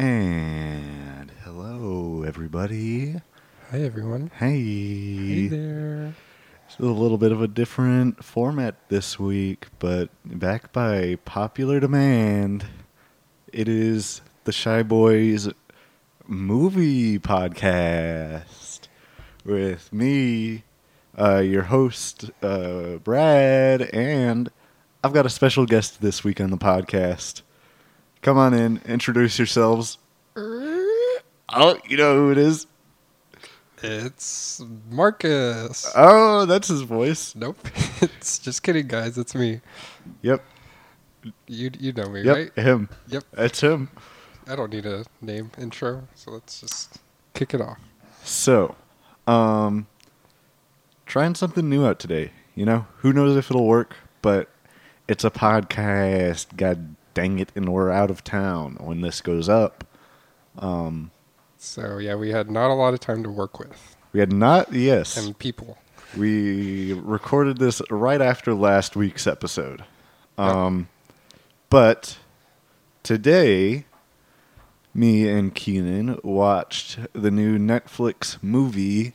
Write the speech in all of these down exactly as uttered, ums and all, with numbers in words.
And hello, everybody. Hi, everyone. Hey. Hey there. It's a little bit of a different format this week, but back by popular demand, it is the Shy Boys Movie Podcast with me, uh, your host, uh, Brad, and I've got a special guest this week on the podcast. Come on in, introduce yourselves. Oh, you know who it is? It's Marcus. Oh, that's his voice. Nope. It's just kidding, guys. It's me. Yep. You you know me, yep, right? Yep, him. Yep. It's him. I don't need a name intro, so let's just kick it off. So, um, trying something new out today. You know, who knows if it'll work, but it's a podcast, god dang it, and we're out of town when this goes up. Um, so, yeah, we had not a lot of time to work with. We had not, yes. And people. We recorded this right after last week's episode. Um, yeah. But today, me and Keenan watched the new Netflix movie.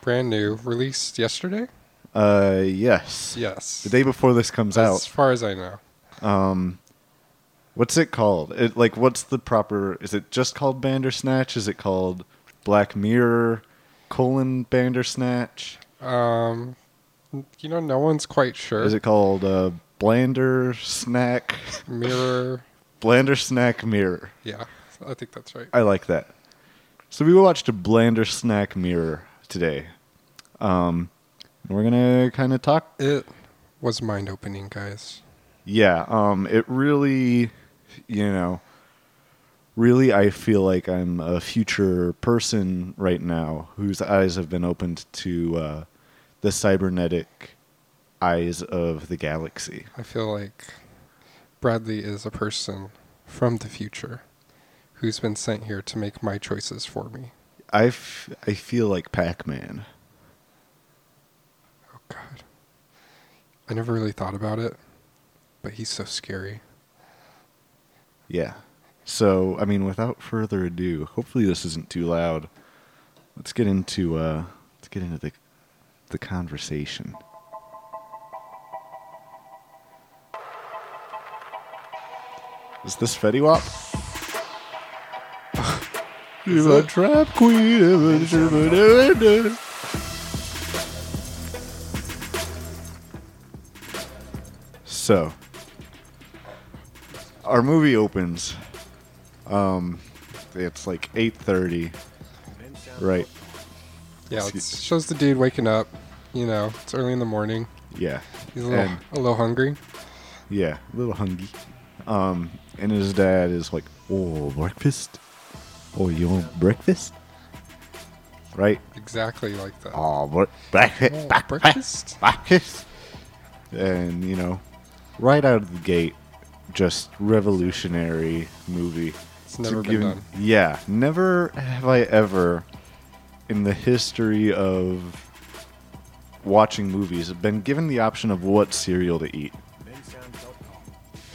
Brand new, released yesterday? Uh, yes. Yes. The day before this comes out. As far as I know. Um... What's it called? It, like, what's the proper... Is it just called Bandersnatch? Is it called Black Mirror, colon, Bandersnatch? Um, you know, no one's quite sure. Is it called uh, Blandersnack? Mirror. Blandersnack Mirror. Yeah, I think that's right. I like that. So we watched Blandersnack Mirror today. Um, we're going to kind of talk... It was mind-opening, guys. Yeah, um, it really... You know, really, I feel like I'm a future person right now whose eyes have been opened to uh, the cybernetic eyes of the galaxy. I feel like Bradley is a person from the future who's been sent here to make my choices for me. I, f- I feel like Pac-Man. Oh, God. I never really thought about it, but he's so scary. Yeah. So, I mean, without further ado, hopefully this isn't too loud. Let's get into uh, let's get into the the conversation. Is this Fetty Wap? You're a trap queen. So. Our movie opens, um, it's like eight thirty, right? Yeah, it shows the dude waking up, you know, it's early in the morning. Yeah. He's a little, a little hungry. Yeah, a little hungry. Um, and his dad is like, oh, breakfast? Oh, you want breakfast? Right? Exactly like that. Oh, bre- breakfast, oh, breakfast, breakfast. And, you know, right out of the gate. Just revolutionary movie. It's never been done. Yeah. Never have I ever, in the history of watching movies, been given the option of what cereal to eat.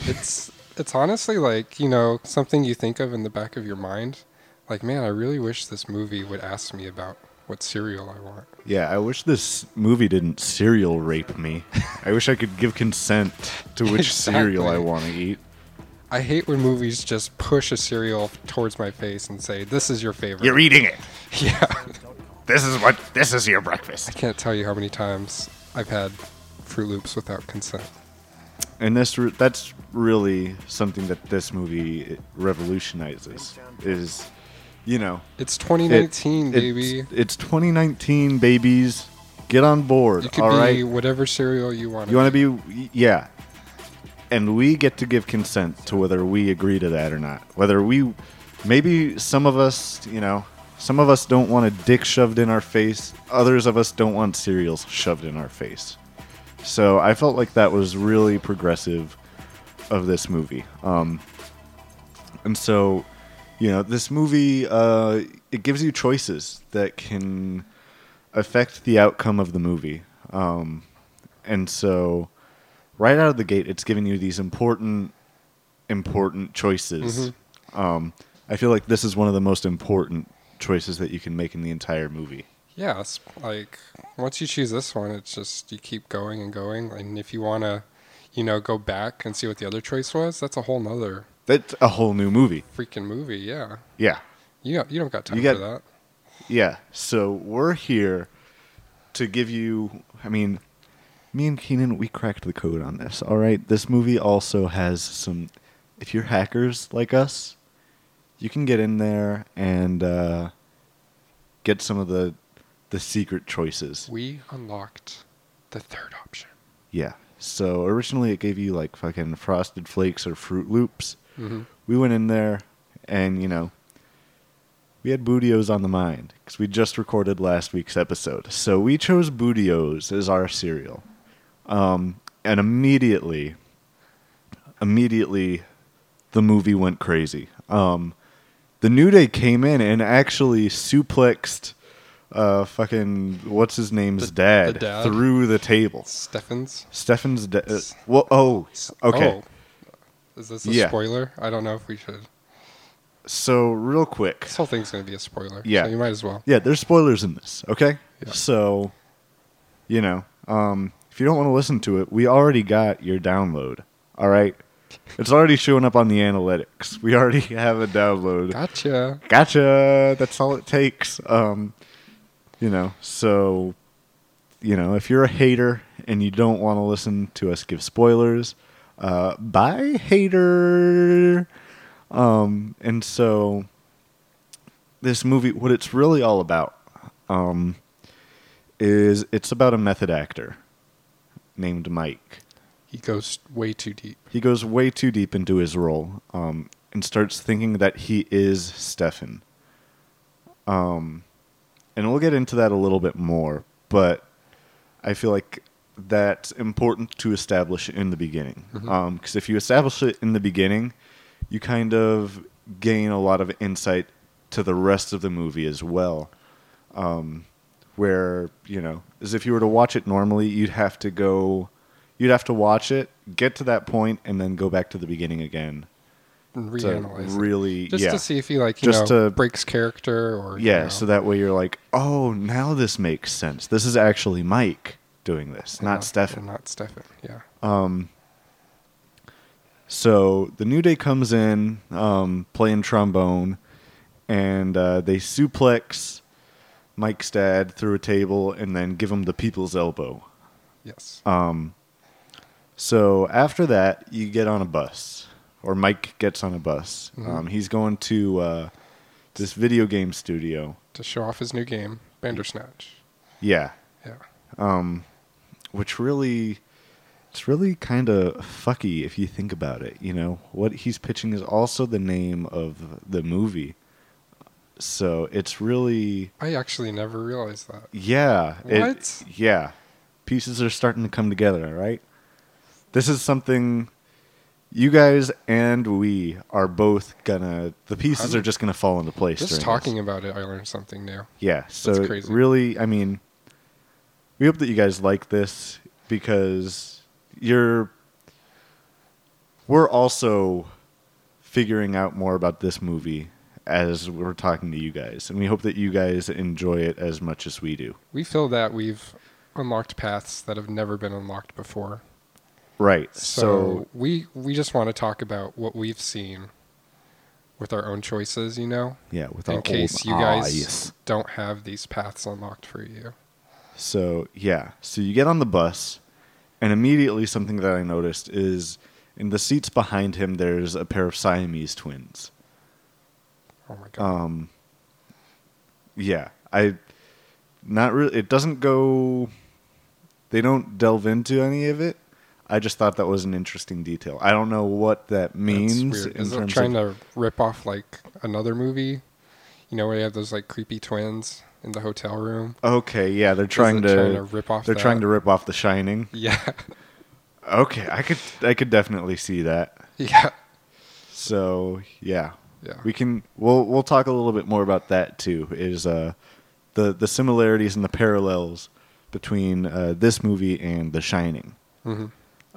It's it's honestly like, you know, something you think of in the back of your mind. Like, man, I really wish this movie would ask me about what cereal I want. Yeah, I wish this movie didn't cereal rape me. I wish I could give consent to which exactly. cereal I want to eat. I hate when movies just push a cereal towards my face and say, this is your favorite. You're eating it. Yeah. This is what. This is your breakfast. I can't tell you how many times I've had Fruit Loops without consent. And this re- that's really something that this movie revolutionizes, is... You know, it's twenty nineteen, it, baby. It's, it's twenty nineteen, babies. Get on board. You could all be right? Whatever cereal you want. You want to be, yeah. And we get to give consent to whether we agree to that or not. Whether we, maybe some of us, you know, some of us don't want a dick shoved in our face. Others of us don't want cereals shoved in our face. So I felt like that was really progressive of this movie. Um, and so. You know, this movie, uh, it gives you choices that can affect the outcome of the movie. Um, and so, right out of the gate, it's giving you these important, important choices. Mm-hmm. Um, I feel like this is one of the most important choices that you can make in the entire movie. Yeah, it's like, once you choose this one, it's just, you keep going and going. And if you want to, you know, go back and see what the other choice was, that's a whole nother... That's a whole new movie. Freaking movie, yeah. Yeah. You don't, you don't got time you got, for that. Yeah, so we're here to give you, I mean, me and Keenan, we cracked the code on this, all right? This movie also has some, if you're hackers like us, you can get in there and uh, get some of the... the secret choices. We unlocked the third option. Yeah. So originally it gave you like fucking Frosted Flakes or Fruit Loops. Mm-hmm. We went in there and, you know, we had Bootios on the mind because we just recorded last week's episode. So we chose Bootios as our cereal. Um, and immediately, immediately the movie went crazy. Um, the New Day came in and actually suplexed... Uh, fucking what's his name's the, dad, the dad through the table. Steffen's. Steffen's dad. Uh, well, oh, okay. Oh. Is this a yeah. spoiler? I don't know if we should. So real quick, this whole thing's gonna be a spoiler. Yeah, so you might as well. Yeah, there's spoilers in this. Okay, yeah. So you know, um, if you don't want to listen to it, we already got your download. All right, it's already showing up on the analytics. We already have a download. Gotcha. Gotcha. That's all it takes. Um. You know, so, you know, if you're a hater and you don't want to listen to us give spoilers, uh, bye, hater. Um, and so, this movie, what it's really all about, um, is it's about a method actor named Mike. He goes way too deep. He goes way too deep into his role, um, and starts thinking that he is Stefan. Um... And we'll get into that a little bit more, but I feel like that's important to establish in the beginning. Because mm-hmm. um, if you establish it in the beginning, you kind of gain a lot of insight to the rest of the movie as well. Um, where, you know, as if you were to watch it normally, you'd have to go, you'd have to watch it, get to that point, and then go back to the beginning again. Reanalyze really, it. Just yeah. to see if he like you Just know to, breaks character or yeah, you know. So that way you're like, oh, now this makes sense. This is actually Mike doing this, and not, not Stefan. Not Stefan, yeah. Um. So the New Day comes in, um, playing trombone, and uh, they suplex Mike's dad through a table, and then give him the people's elbow. Yes. Um. So after that, you get on a bus. Or Mike gets on a bus. Mm-hmm. Um, he's going to uh, this video game studio. To show off his new game, Bandersnatch. Yeah. Yeah. Um, which really, it's really kind of fucky if you think about it. You know, what he's pitching is also the name of the movie. So it's really... I actually never realized that. Yeah. What? It, yeah. Pieces are starting to come together, right? This is something... You guys and we are both gonna... The pieces I'm, are just gonna fall into place. Just talking this. About it, I learned something new. Yeah, so that's crazy. Really, I mean, we hope that you guys like this because you're... We're also figuring out more about this movie as we're talking to you guys, and we hope that you guys enjoy it as much as we do. We feel that we've unlocked paths that have never been unlocked before. Right. So, so we we just want to talk about what we've seen with our own choices, you know? Yeah, with our own eyes. In case you guys don't have these paths unlocked for you. So, yeah. So you get on the bus, and immediately something that I noticed is in the seats behind him, there's a pair of Siamese twins. Oh, my God. Um. Yeah. I not really... It doesn't go... They don't delve into any of it. I just thought that was an interesting detail. I don't know what that means. That's weird. In Is terms it trying of... to rip off like another movie? You know, where you have those like creepy twins in the hotel room. Okay, yeah, they're trying to, trying to rip off. They're that? trying to rip off The Shining. Yeah. Okay, I could I could definitely see that. Yeah. So yeah, yeah, we can we'll we'll talk a little bit more about that too. Is uh the the similarities and the parallels between uh, this movie and The Shining. Mm-hmm.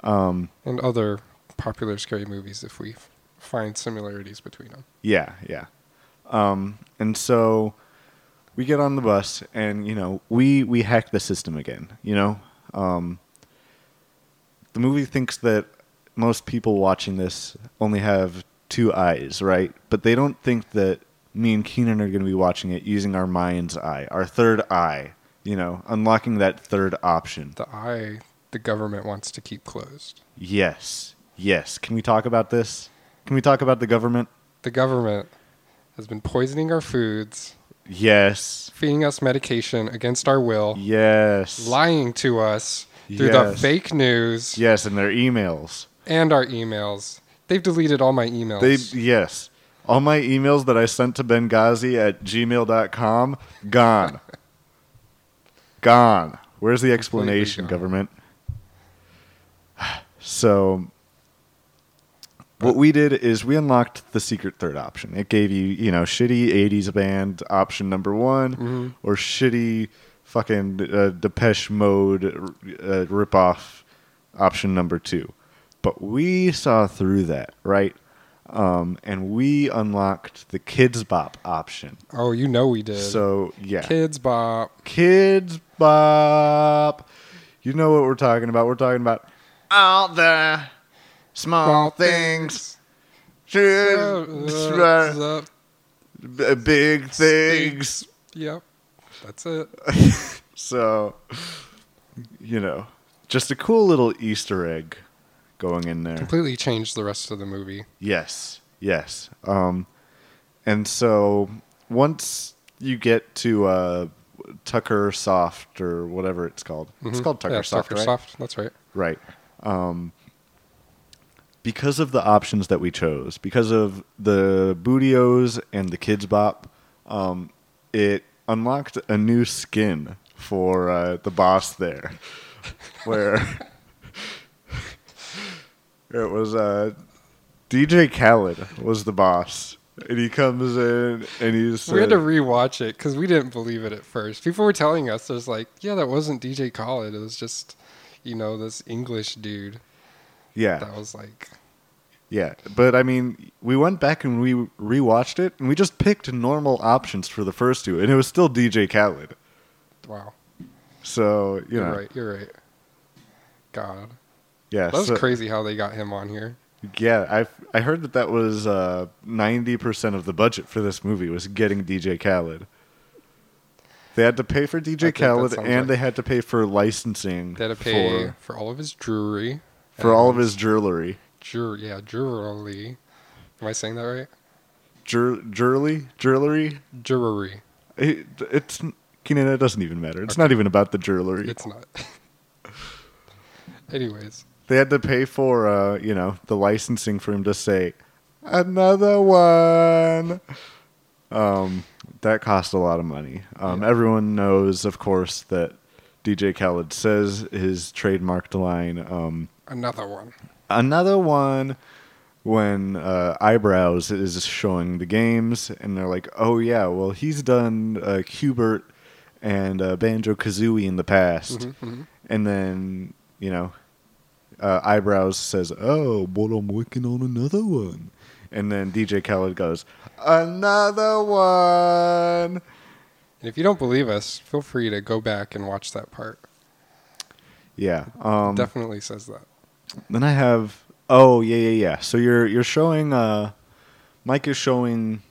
Um, and other popular scary movies if we f- find similarities between them. Yeah, yeah. Um, and so we get on the bus and, you know, we, we hack the system again, you know? Um, the movie thinks that most people watching this only have two eyes, right? But they don't think that me and Keenan are going to be watching it using our mind's eye, our third eye, you know, unlocking that third option. The eye the government wants to keep closed. Yes. Yes. Can we talk about this? Can we talk about the government? The government has been poisoning our foods. Yes. Feeding us medication against our will. Yes. Lying to us through yes. the fake news. Yes, and their emails. And our emails. They've deleted all my emails. They Yes. All my emails that I sent to Benghazi at gmail dot com, gone. Gone. Where's the explanation, government? So, what we did is we unlocked the secret third option. It gave you, you know, shitty eighties band option number one, mm-hmm. or shitty fucking uh, Depeche Mode uh, ripoff option number two. But we saw through that, right? Um, and we unlocked the Kids Bop option. Oh, you know we did. So, yeah. Kids Bop. Kids Bop. You know what we're talking about. We're talking about all the small, small things. things. Big things. Yep. That's it. So, you know, just a cool little Easter egg going in there. Completely changed the rest of the movie. Yes. Yes. Um, and so once you get to uh, Tucker Soft or whatever it's called. Mm-hmm. It's called Tucker yeah, Soft, Tucker right? Soft. That's right. Right. Um, because of the options that we chose, because of the Bootios and the Kids Bop, um, it unlocked a new skin for uh, the boss there. Where... It was uh, D J Khaled was the boss, and he comes in and he's. We had to rewatch it because we didn't believe it at first. People were telling us, "There's like, yeah, that wasn't D J Khaled. It was just, you know, this English dude." Yeah, that was like. Yeah, but I mean, we went back and we rewatched it, and we just picked normal options for the first two, and it was still D J Khaled. Wow. So you you're know, right. You're right. God. Yeah, that was so, crazy how they got him on here. Yeah, I I heard that that was uh, ninety percent of the budget for this movie was getting D J Khaled. They had to pay for D J Khaled, and like they had to pay for licensing. They had to pay for, for all of his jewelry. For all of his jewelry. Jur, yeah, jewelry. Am I saying that right? Jur, jewelry? Jewelry? Jewelry. It, it's, Keenan, it doesn't even matter. It's okay. Not even about the jewelry. It's not. Anyways. They had to pay for, uh, you know, the licensing for him to say, another one. Um, that cost a lot of money. Um, yeah. Everyone knows, of course, that D J Khaled says his trademarked line. Um, another one. Another one when uh, Eyebrows is showing the games. And they're like, oh, yeah, well, he's done uh, Qbert and uh, Banjo-Kazooie in the past. Mm-hmm, mm-hmm. And then, you know... Uh, Eyebrows says, oh, but I'm working on another one. And then D J Khaled goes, another one. And if you don't believe us, feel free to go back and watch that part. Yeah. Um, definitely says that. Then I have, oh, yeah, yeah, yeah. So you're you're showing, uh, Mike is showing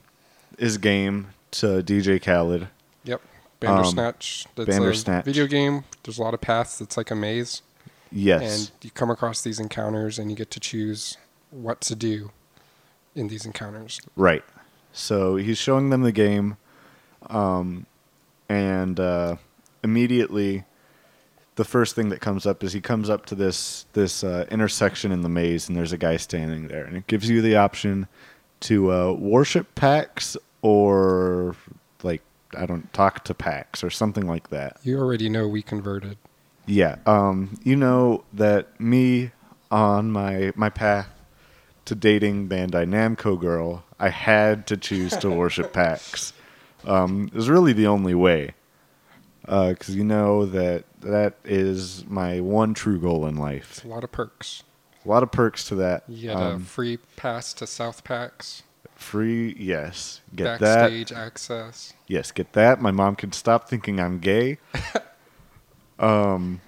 his game to D J Khaled. Yep. Bandersnatch. Um, That's Bandersnatch. A video game. There's a lot of paths. It's like a maze. Yes. And you come across these encounters and you get to choose what to do in these encounters. Right. So he's showing them the game. Um, and uh, immediately the first thing that comes up is he comes up to this, this uh, intersection in the maze and there's a guy standing there. And it gives you the option to uh, worship Pax or like, I don't talk to Pax or something like that. You already know we converted. Yeah, um, you know that me on my my path to dating Bandai Namco girl, I had to choose to worship Pax. Um, it was really the only way, because uh, you know that that is my one true goal in life. It's a lot of perks. A lot of perks to that. You had um, a free pass to South Pax. Free, yes. Get Backstage that. Backstage access. Yes, get that. My mom can stop thinking I'm gay. um,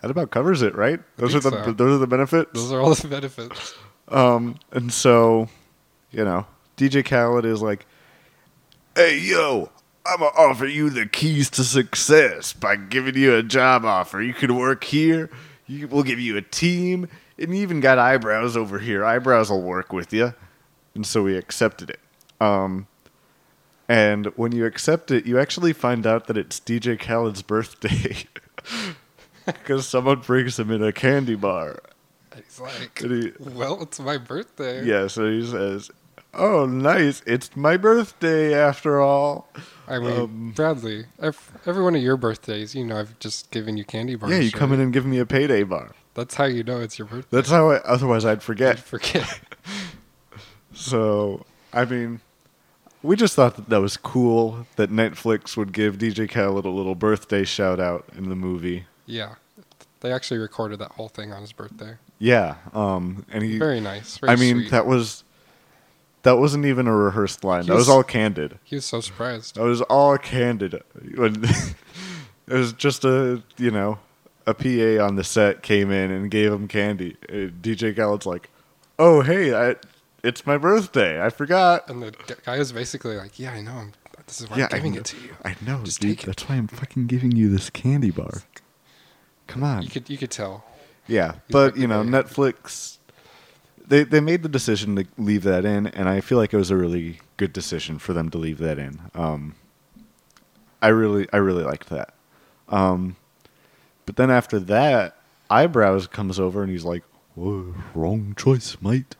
that about covers it, right? Those are the so. those are the benefits. Those are all the benefits. Um, and so, you know, D J Khaled is like, "Hey, yo, I'm gonna offer you the keys to success by giving you a job offer. You could work here. You, we'll give you a team." And you even got eyebrows over here. Eyebrows will work with you. And so we accepted it. Um, and when you accept it, you actually find out that it's D J Khaled's birthday. Because someone brings him in a candy bar. He's like, he, well, it's my birthday. Yeah, so he says, oh, nice. It's my birthday after all. I mean, um, Bradley, every one of your birthdays, you know, I've just given you candy bars. Yeah, you come in and give me a payday bar. That's how you know it's your birthday. That's how I, otherwise I'd forget. I'd forget. So, I mean, we just thought that that was cool that Netflix would give D J Khaled a little birthday shout out in the movie. Yeah. They actually recorded that whole thing on his birthday. Yeah. Um, and he Very nice. Very I mean, sweet. that was that wasn't even a rehearsed line. Was, that was all candid. He was so surprised. That was all candid. It was just a, you know, a P A on the set came in and gave him candy. D J Khaled's like, oh, hey, I, it's my birthday. I forgot. And the guy was basically like, yeah, I know. I'm, this is why yeah, I'm giving it to you. I know, Just dude. That's it. Why I'm fucking giving you this candy bar. Like, come on. You could you could tell. Yeah, He's but, like, you know, yeah. Netflix, they, they made the decision to leave that in, and I feel like it was a really good decision for them to leave that in. Um, I really, I really liked that. Um... But then after that, Eyebrows comes over and he's like, whoa, wrong choice, mate.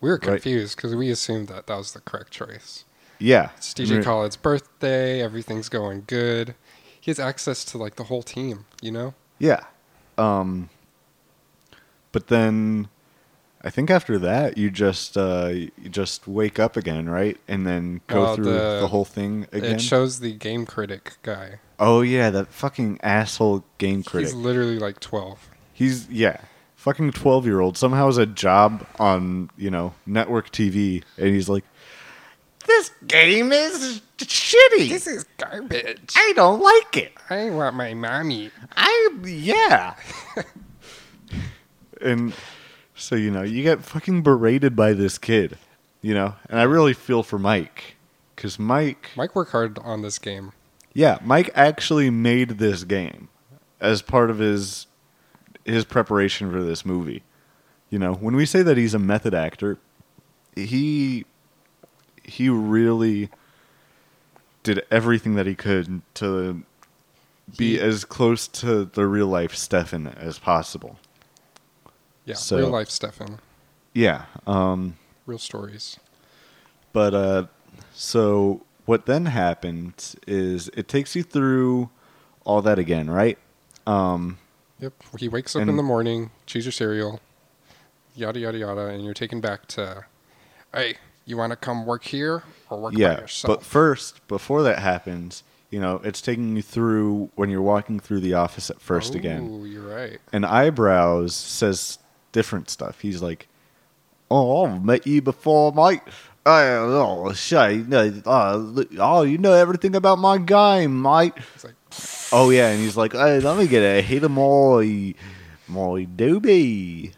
We were confused because right. we assumed that that was the correct choice. Yeah. It's D J Khaled's birthday. Everything's going good. He has access to, like, the whole team, you know? Yeah. Um, but then I think after that, you just uh, you just wake up again, right? And then go uh, through the, the whole thing again? It shows the game critic guy. Oh, yeah, that fucking asshole game critic. He's literally like twelve. He's, yeah, fucking twelve-year-old. Somehow has a job on, you know, network T V, and he's like, this game is shitty. This is garbage. I don't like it. I want my mommy. I, yeah. And so, you know, you get fucking berated by this kid, you know, and I really feel for Mike, because Mike... Mike worked hard on this game. Yeah, Mike actually made this game as part of his his preparation for this movie. You know, when we say that he's a method actor, he he really did everything that he could to be he, as close to the real life Stefan as possible. Yeah, so, real life Stefan. Yeah, um, real stories. But uh, so. What then happens is it takes you through all that again, right? Um, yep. He wakes up in the morning, choose your cereal, yada, yada, yada, and you're taken back to, hey, you want to come work here or work yeah, by yourself? Yeah, but first, before that happens, you know, it's taking you through when you're walking through the office at first oh, again. Oh, you're right. And Eyebrows says different stuff. He's like, oh, I've met you before, mate. Oh, shit. Oh, you know everything about my game, mate. It's like, oh, yeah. And he's like, hey, let me get a hit of my, my doobie.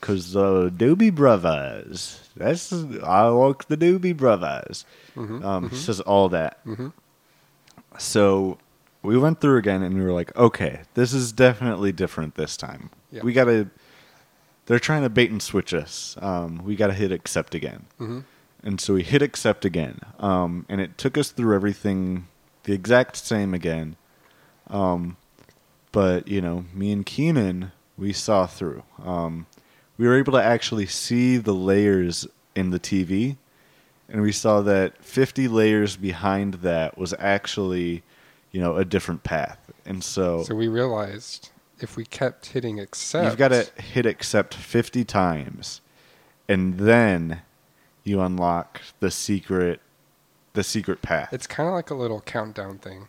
Because the uh, Doobie Brothers. That's I like the Doobie Brothers. Mm-hmm, um, mm-hmm. Says all that. Mm-hmm. So we went through again and we were like, okay, this is definitely different this time. Yeah. We got to... They're trying to bait and switch us. Um, we got to hit accept again. Mm-hmm. And so we hit accept again. Um, and it took us through everything the exact same again. Um, but, you know, me and Keenan, we saw through. Um, we were able to actually see the layers in the T V. And we saw that fifty layers behind that was actually, you know, a different path. And so... So we realized... If we kept hitting accept... You've got to hit accept fifty times. And then you unlock the secret the secret path. It's kind of like a little countdown thing.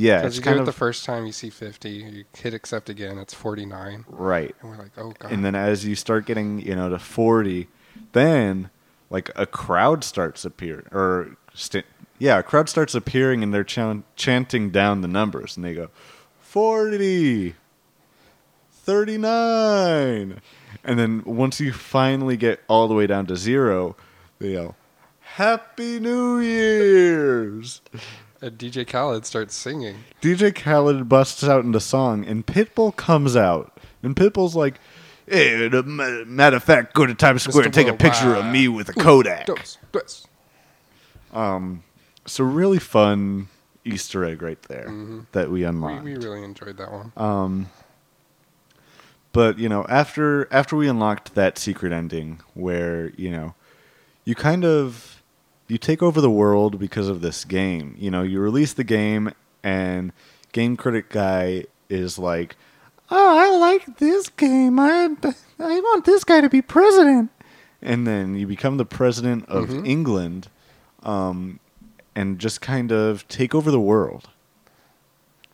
Yeah, it's you kind do it of the first time you see fifty, you hit accept again, it's forty-nine. Right. And we're like, oh god. And then as you start getting, you know, to forty, then like a crowd starts appear or st- yeah, a crowd starts appearing and they're ch- chanting down the numbers and they go forty, thirty-nine. And then once you finally get all the way down to zero, they yell, Happy New Year's! And D J Khaled starts singing. D J Khaled busts out into song, and Pitbull comes out. And Pitbull's like, hey, matter of fact, go to Times Square and take a picture of me with a Kodak. Um, so really fun Easter egg right there mm-hmm. that we unlocked. We, we really enjoyed that one. Um, but, you know, after after we unlocked that secret ending where, you know, you kind of... You take over the world because of this game. You know, you release the game, and Game Critic Guy is like, oh, I like this game. I, I want this guy to be president. And then you become the president of mm-hmm. England um, and just kind of take over the world.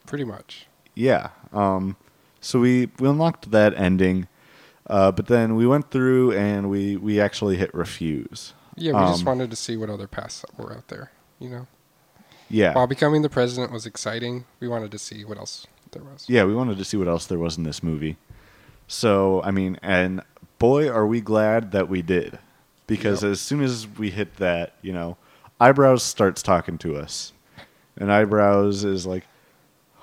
Pretty much. Yeah. Um, so we, we unlocked that ending, uh, but then we went through and we, we actually hit refuse. Yeah, we um, just wanted to see what other paths were out there, you know? Yeah. While becoming the president was exciting, we wanted to see what else there was. Yeah, we wanted to see what else there was in this movie. So, I mean, and boy, are we glad that we did. Because yep. as soon as we hit that, you know, Eyebrows starts talking to us. And Eyebrows is like,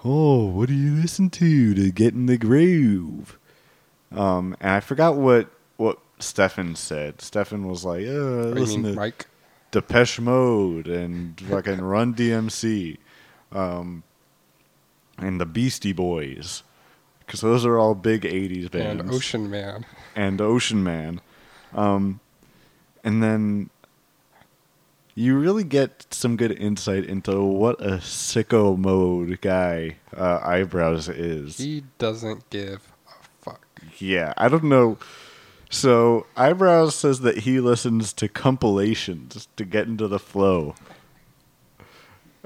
oh, what do you listen to to get in the groove? Um, and I forgot what... what Stefan said. Stefan was like, oh, listen to Mike? Depeche Mode and fucking Run D M C um, and the Beastie Boys, because those are all big eighties bands. And Ocean Man. And Ocean Man. Um, and then you really get some good insight into what a sicko mode guy uh, Eyebrows is. He doesn't give a fuck. Yeah, I don't know. So, Eyebrows says that he listens to compilations to get into the flow.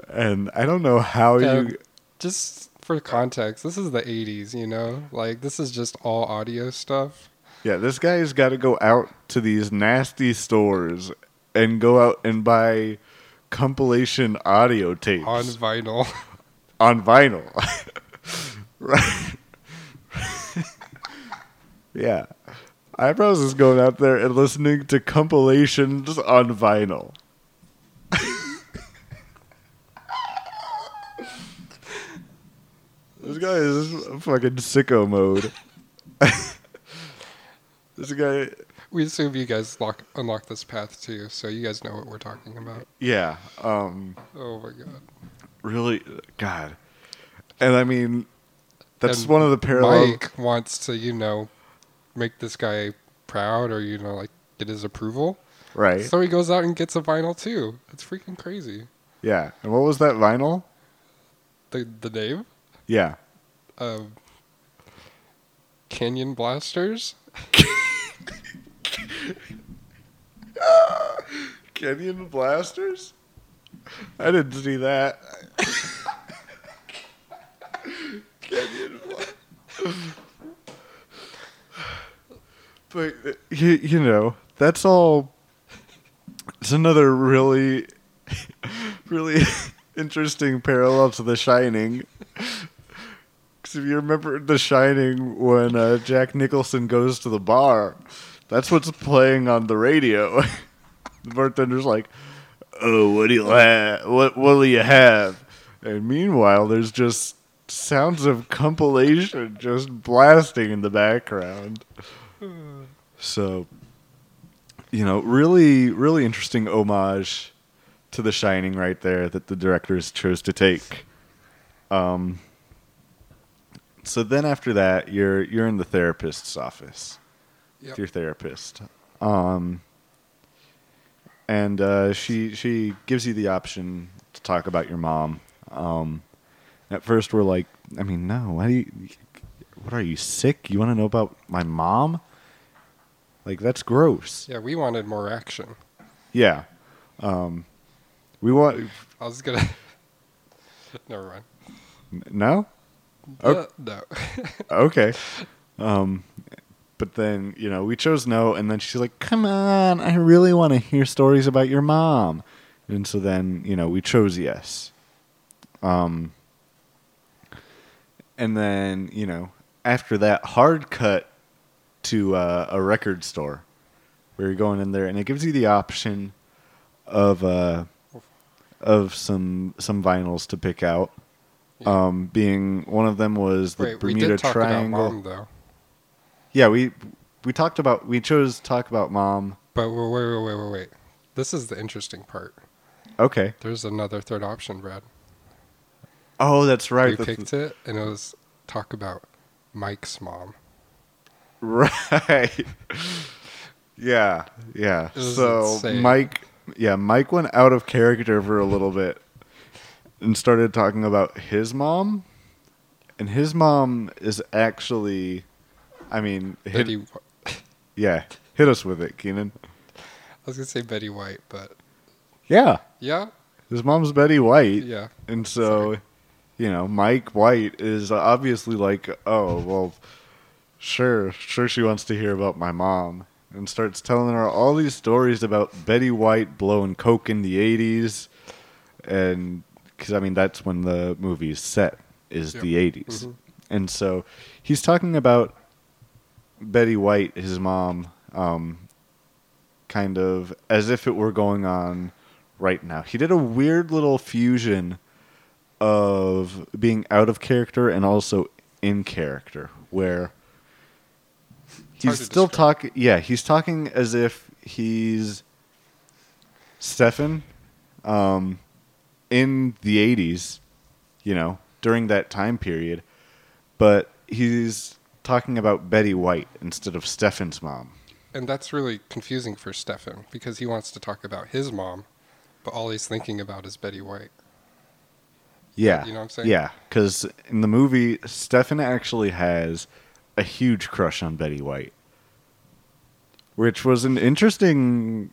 And I don't know how yeah, you... Just for context, this is the eighties, you know? Like, this is just all audio stuff. Yeah, this guy's got to go out to these nasty stores and go out and buy compilation audio tapes. On vinyl. On vinyl. Right. Yeah. Eyebrows is going out there and listening to compilations on vinyl. This guy is fucking sicko mode. This guy... We assume you guys lock, unlock this path too, so you guys know what we're talking about. Yeah. Um, oh my god. Really? God. And I mean, that's and one of the parallels. Mike wants to, you know... make this guy proud or, you know, like, get his approval. Right. So he goes out and gets a vinyl, too. It's freaking crazy. Yeah. And what was that vinyl? The the name? Yeah. Um, Canyon Blasters? Canyon Blasters? I didn't see that. Canyon Blasters. But, you, you know, that's all... It's another really, really interesting parallel to The Shining. Because if you remember The Shining, when uh, Jack Nicholson goes to the bar, that's what's playing on the radio. The bartender's like, oh, what do you ha- What what'll you have? And meanwhile, there's just sounds of compilation just blasting in the background. So, you know, really, really interesting homage to The Shining right there that the directors chose to take. Um, so then after that, you're you're in the therapist's office yep. with your therapist, um, and uh, she she gives you the option to talk about your mom. Um, at first, we're like, I mean, no, why do you? What are you, sick? You want to know about my mom? Like, that's gross. Yeah, we wanted more action. Yeah. Um, we want... I was going to... Never mind. No? Uh, oh. No. Okay. Um, but then, you know, we chose no, and then she's like, come on, I really want to hear stories about your mom. And so then, you know, we chose yes. Um, and then, you know, after that, hard cut to uh, a record store where you're going in there, and it gives you the option of uh, of some some vinyls to pick out. Yeah. Um, being one of them was the Wait, Bermuda we did talk Triangle. About Mom, though. Yeah, we we talked about we chose to talk about Mom. But wait, wait, wait, wait, wait. This is the interesting part. Okay. There's another third option, Brad. Oh, that's right. You that's picked th- it, and it was talk about Mike's mom. Right. Yeah. Yeah. So insane. Mike, yeah, Mike went out of character for a little bit and started talking about his mom. And his mom is actually, I mean, hit, Betty. Yeah, hit us with it, Keenan. I was gonna say Betty White, but yeah, yeah, his mom's Betty White. Yeah, and so Sorry. you know, Mike White is obviously like, oh well, sure, sure, she wants to hear about my mom, and starts telling her all these stories about Betty White blowing coke in the eighties, and because I mean that's when the movie's set is yep. the eighties, mm-hmm. and so he's talking about Betty White, his mom, um, kind of as if it were going on right now. He did a weird little fusion of being out of character and also in character, where he's still talking. Yeah, he's talking as if he's Stefan um, in the eighties, you know, during that time period, but he's talking about Betty White instead of Stefan's mom. And that's really confusing for Stefan because he wants to talk about his mom, but all he's thinking about is Betty White. Yeah. You know what I'm saying? Yeah, because in the movie, Stefan actually has a huge crush on Betty White, which was an interesting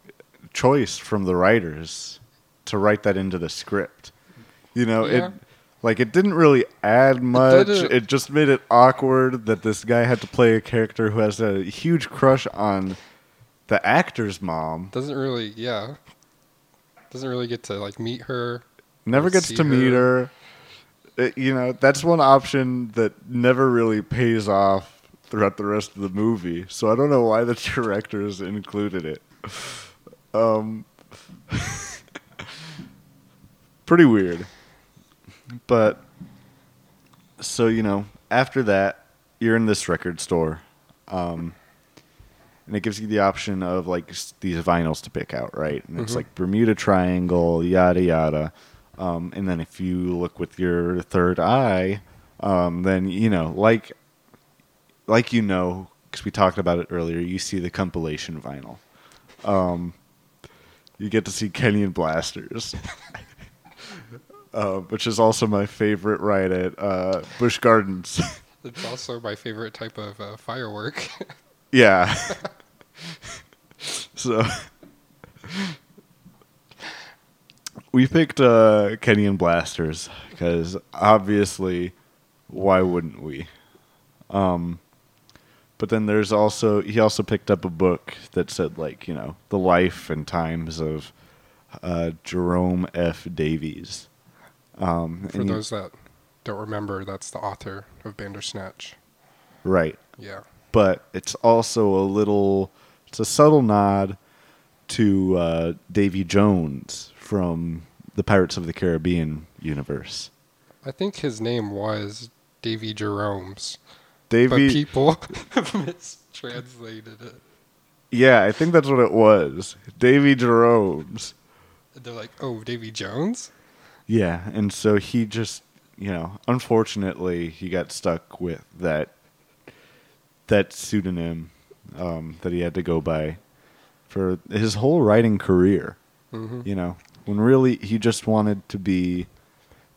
choice from the writers to write that into the script. You know, yeah. it... Like, it didn't really add much. It, it just made it awkward that this guy had to play a character who has a huge crush on the actor's mom. Doesn't really, yeah. Doesn't really get to, like, meet her. Never gets to her. meet her. It, you know, that's one option that never really pays off throughout the rest of the movie. So I don't know why the directors included it. Um, pretty weird. But, so, you know, after that, you're in this record store, um, and it gives you the option of, like, these vinyls to pick out, right? And it's, mm-hmm. like, Bermuda Triangle, yada, yada. Um, and then if you look with your third eye, um, then, you know, like, like you know, because we talked about it earlier, you see the compilation vinyl. Um, you get to see Kenyan Blasters. Uh, which is also my favorite ride at uh, Busch Gardens. It's also my favorite type of uh, firework. Yeah. So we picked uh, Kenyan Blasters because obviously, why wouldn't we? Um, but then there's also he also picked up a book that said, like, you know, the life and times of uh, Jerome F. Davies. Um, For those that don't remember, that's the author of Bandersnatch. Right. Yeah. But it's also a little, it's a subtle nod to uh, Davy Jones from the Pirates of the Caribbean universe. I think his name was Davy Jerome's. Davy. But people mistranslated it. Yeah, I think that's what it was. Davy Jerome's. They're like, oh, Davy Jones? Yeah, and so he just, you know, unfortunately, he got stuck with that that pseudonym um, that he had to go by for his whole writing career, mm-hmm. you know, when really he just wanted to be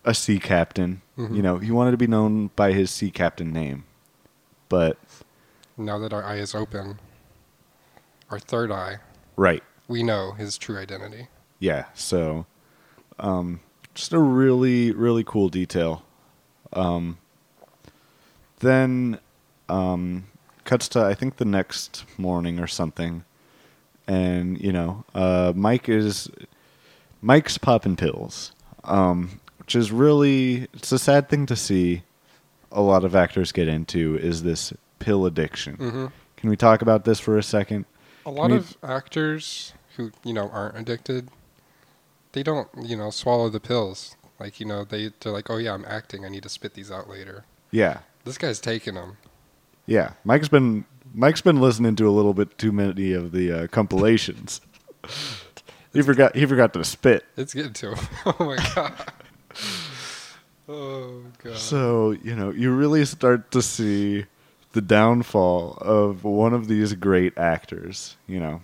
a sea captain. Mm-hmm. You know, he wanted to be known by his sea captain name. But now that our eye is open, our third eye, right, we know his true identity. Yeah, so... Um, Just a really, really cool detail Um, then um, cuts to, I think, the next morning or something. And, you know, uh, Mike is... Mike's popping pills, um, which is really... It's a sad thing to see a lot of actors get into, is this pill addiction. Mm-hmm. Can we talk about this for a second? A lot of actors who, you know, aren't addicted, they don't, you know, swallow the pills. Like, you know, they, they're like, oh, yeah, I'm acting. I need to spit these out later. Yeah. This guy's taking them. Yeah. Mike's been Mike's been listening to a little bit too many of the uh, compilations. He forgot He forgot to spit. It's getting to him. Oh, my God. Oh, God. So, you know, you really start to see the downfall of one of these great actors, you know,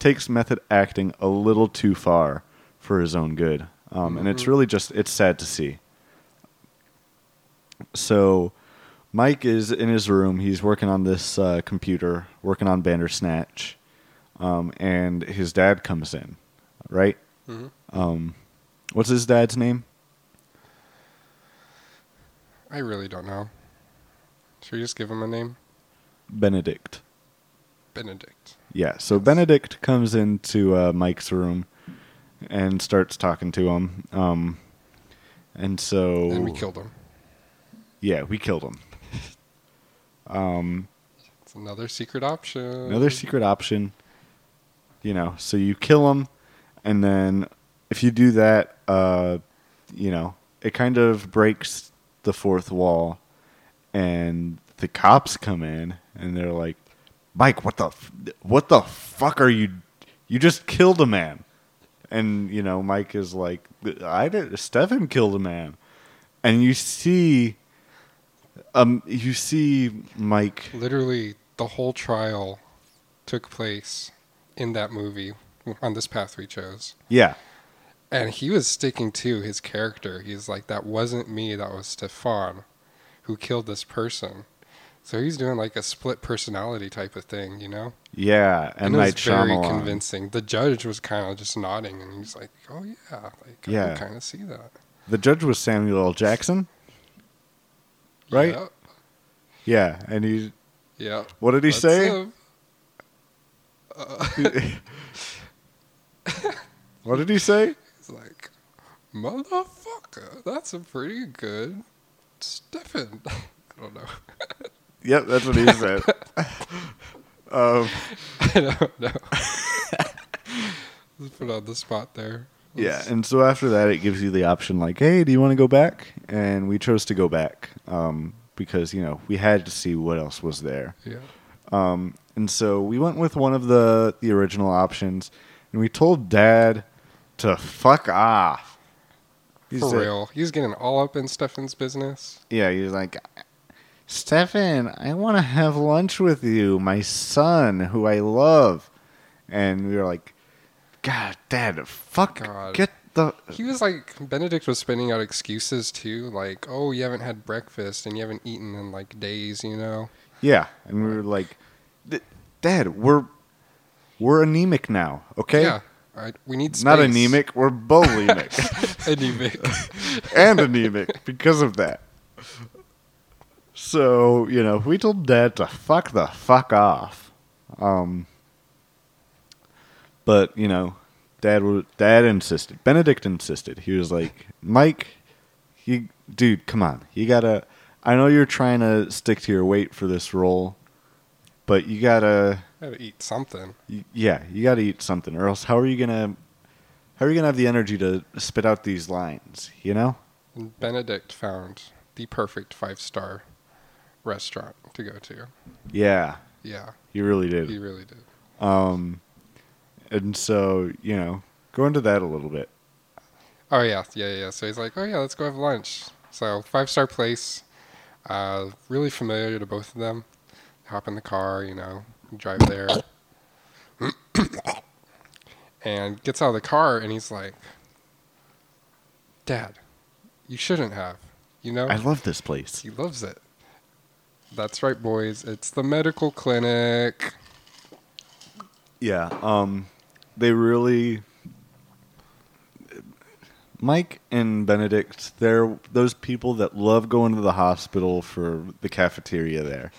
takes method acting a little too far for his own good. Um, mm-hmm. And it's really just, it's sad to see. So Mike is in his room. He's working on this uh, computer, working on Bandersnatch. Um, and his dad comes in, right? Mm-hmm. Um, what's his dad's name? I really don't know. Should we just give him a name? Benedict. Benedict. Yeah, so yes. Benedict comes into uh, Mike's room and starts talking to him. Um, and so... And we killed him. Yeah, we killed him. um, it's another secret option. Another secret option. You know, so you kill him, and then if you do that, uh, you know, it kind of breaks the fourth wall, and the cops come in and they're like, Mike, what the f- what the fuck are you you just killed a man. And you know, Mike is like, I did Stephen killed a man. And you see um you see Mike, literally the whole trial took place in that movie on this path we chose. Yeah. And he was sticking to his character. He's like, that wasn't me, that was Stefan who killed this person. So he's doing like a split personality type of thing, you know? Yeah. And, and it was very convincing. The judge was kind of just nodding and he's like, oh yeah, like yeah. I can kind of see that. The judge was Samuel L. Jackson, right? Yep. Yeah. And he, yeah. What did he That's say? Him. Uh, what did he say? He's like, motherfucker, that's a pretty good Stefan. I don't know. Yep, that's what he said. um, I don't know. Let's put on the spot there. Let's... Yeah, and so after that, it gives you the option like, hey, do you want to go back? And we chose to go back um, because, you know, we had to see what else was there. Yeah. Um, and so we went with one of the, the original options, and we told Dad to fuck off. He's For like, real. He's getting all up in Stefan's business. Yeah, he's like, Stefan, I want to have lunch with you, my son, who I love. And we were like, God, Dad, fuck, God. Get the... He was like, Benedict was spinning out excuses, too. Like, oh, you haven't had breakfast, and you haven't eaten in, like, days, you know? Yeah, and we were like, Dad, we're we're anemic now, okay? Yeah, right, we need space. Not anemic, we're bulimic. Anemic. And anemic because of that. So, you know, we told Dad to fuck the fuck off. Um, but, you know, Dad Dad insisted. Benedict insisted. He was like, Mike, you, dude, come on. You gotta... I know you're trying to stick to your weight for this role, but you gotta gotta eat something. You, yeah, you gotta eat something, or else how are you gonna how are you gonna have the energy to spit out these lines? You know. Benedict found the perfect five star restaurant to go to. Yeah. Yeah. He really did. He really did. Um, and so you know, go into that a little bit. Oh yeah, yeah, yeah. So he's like, oh yeah, let's go have lunch. So five star place. Uh, really familiar to both of them. Hop in the car, you know, drive there. And gets out of the car and he's like, Dad, you shouldn't have, you know? I love this place. He loves it. That's right, boys. It's the medical clinic. Yeah. Um, they really... Mike and Benedict, they're those people that love going to the hospital for the cafeteria there.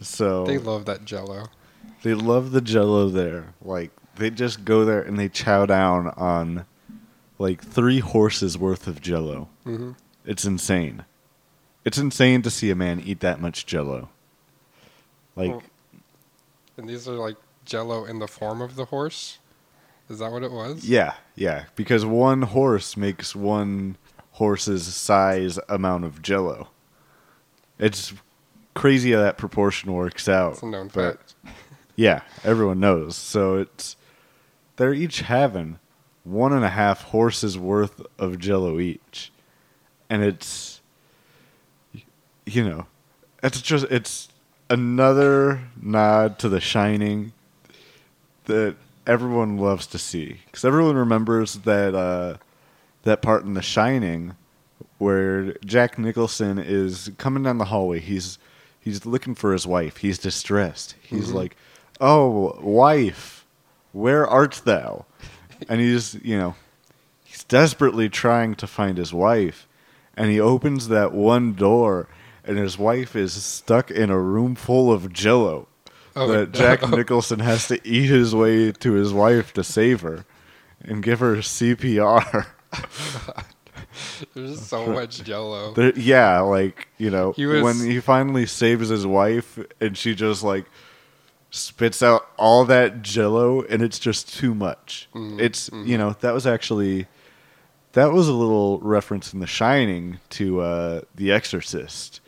So they love that Jell-O. They love the Jell-O there. Like, they just go there and they chow down on like three horses worth of Jell-O. Mm-hmm. It's insane. It's insane to see a man eat that much Jell-O. Like, well, and these are like Jell-O in the form of the horse. Is that what it was? Yeah, yeah. Because one horse makes one horse's size amount of Jell-O. It's crazy how that proportion works out. It's a known fact. Yeah, everyone knows. So it's they're each having one and a half horses worth of Jell-O each, and it's you know, it's just it's another nod to The Shining that everyone loves to see, because everyone remembers that uh, that part in The Shining where Jack Nicholson is coming down the hallway. He's he's looking for his wife. He's distressed. He's mm-hmm. like, "Oh, wife, where art thou?" And he's you know he's desperately trying to find his wife, and he opens that one door, and his wife is stuck in a room full of Jell-O. Oh, that Jack no. Nicholson has to eat his way to his wife to save her and give her C P R. There's so much Jell-O. There, yeah, like, you know, he was... when he finally saves his wife and she just, like, spits out all that Jell-O and it's just too much. Mm-hmm. It's, mm-hmm. you know, that was actually, that was a little reference in The Shining to uh, The Exorcist.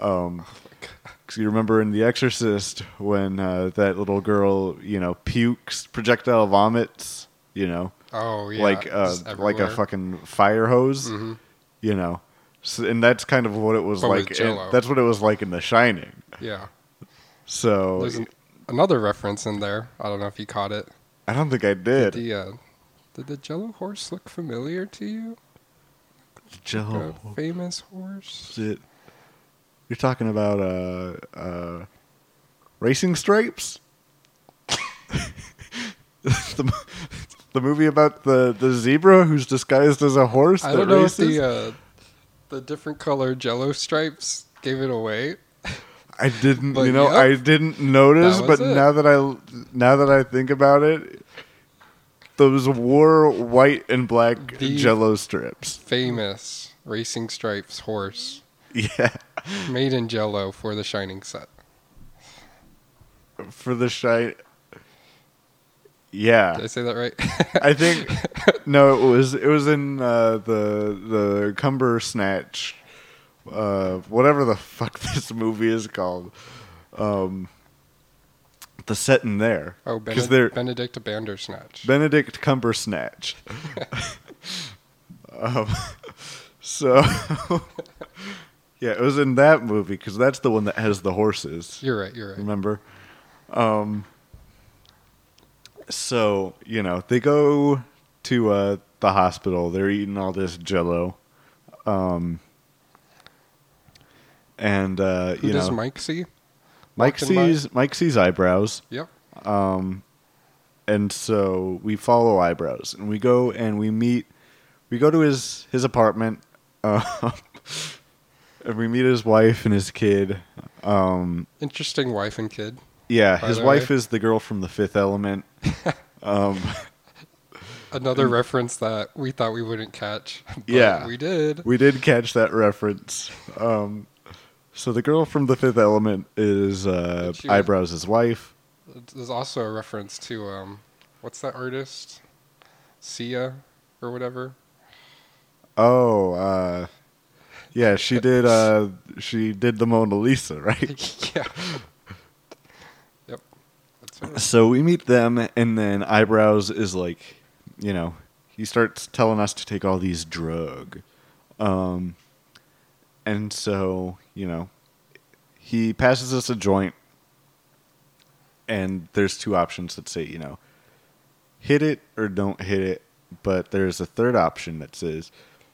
Um, oh, my God. You remember in The Exorcist when uh, that little girl, you know, pukes, projectile vomits, you know, oh yeah, like uh, like a fucking fire hose, mm-hmm. you know, so, and that's kind of what it was but like. In, that's what it was like in The Shining. Yeah. So there's an, another reference in there. I don't know if you caught it. I don't think I did. Did the, uh, did the Jell-O horse look familiar to you? The Jell-O like famous horse. Shit. You're talking about uh, uh, Racing Stripes? the, the movie about the, the zebra who's disguised as a horse? I don't know races? if the, uh, the different color Jell-O stripes gave it away. I didn't, but, you know, yep, I didn't notice, but it. now that I now that I think about it, those were white and black the Jell-O strips. Famous Racing Stripes horse. Yeah. Made in Jell-O for The Shining set. For the shine, yeah. Did I say that right? I think no. It was it was in uh, the the Cumber Snatch, uh, whatever the fuck this movie is called. Um, the set in there. Oh, Benedict, Benedict Bandersnatch. Benedict Cumber Snatch. um, so. Yeah, it was in that movie because that's the one that has the horses. You're right, you're right. Remember? Um, so, you know, they go to uh, the hospital. They're eating all this Jell-O. Um, and, uh, you Who know. Who does Mike see? Mike sees, Mike sees eyebrows. Yep. Um, and so we follow eyebrows. And we go and we meet. We go to his, his apartment. Uh, And we meet his wife and his kid. Um, Interesting wife and kid. Yeah, his wife way. is the girl from The Fifth Element. um, Another and, reference that we thought we wouldn't catch. But yeah, we did. We did catch that reference. Um, so the girl from The Fifth Element is uh, Eyebrows' wife. There's also a reference to um, what's that artist? Sia or whatever. Oh. uh... Yeah, she did. Uh, she did the Mona Lisa, right? Yeah. Yep. That's right. So we meet them, and then Eyebrows is like, you know, he starts telling us to take all these drug, um, and so you know, he passes us a joint, and there's two options that say, you know, hit it or don't hit it, but there's a third option that says,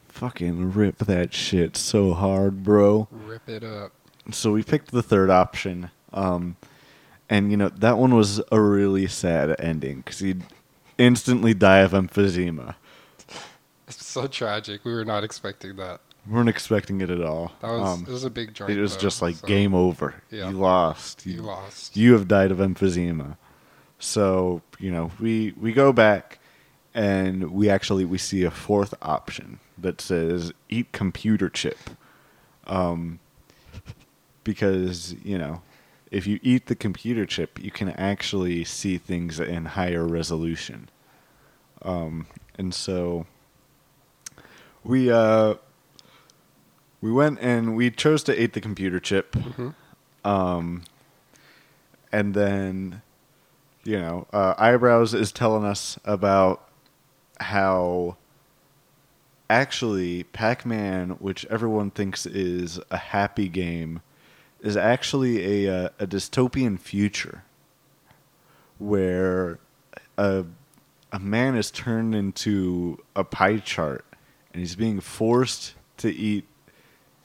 fucking rip that shit so hard, bro. Rip it up. So we picked the third option. Um, and, you know, that one was a really sad ending because he'd instantly die of emphysema. so tragic. We were not expecting that. We weren't expecting it at all. That was, um, it was a big drink. It was though, just like so. Game over. Yeah. You lost. You, you lost. You have died of emphysema. So, you know, we, we go back and we actually we see a fourth option that says eat computer chip. Um, because, you know, if you eat the computer chip, you can actually see things in higher resolution. Um, and so we uh, we went and we chose to eat the computer chip. Mm-hmm. Um, and then, you know, uh, Eyebrows is telling us about how actually Pac-Man, which everyone thinks is a happy game, is actually a, a a dystopian future where a a man is turned into a pie chart and he's being forced to eat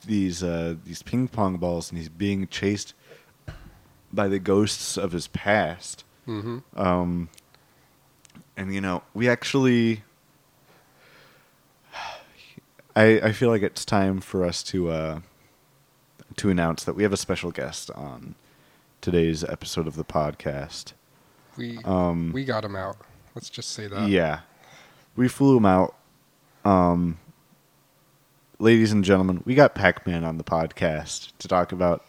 these uh, these ping pong balls and he's being chased by the ghosts of his past. Mm-hmm. Um, and you know, we actually, I I feel like it's time for us to. Uh, to announce that we have a special guest on today's episode of the podcast. We um, we got him out. Let's just say that. Yeah. We flew him out. Um, ladies and gentlemen, we got Pac-Man on the podcast to talk about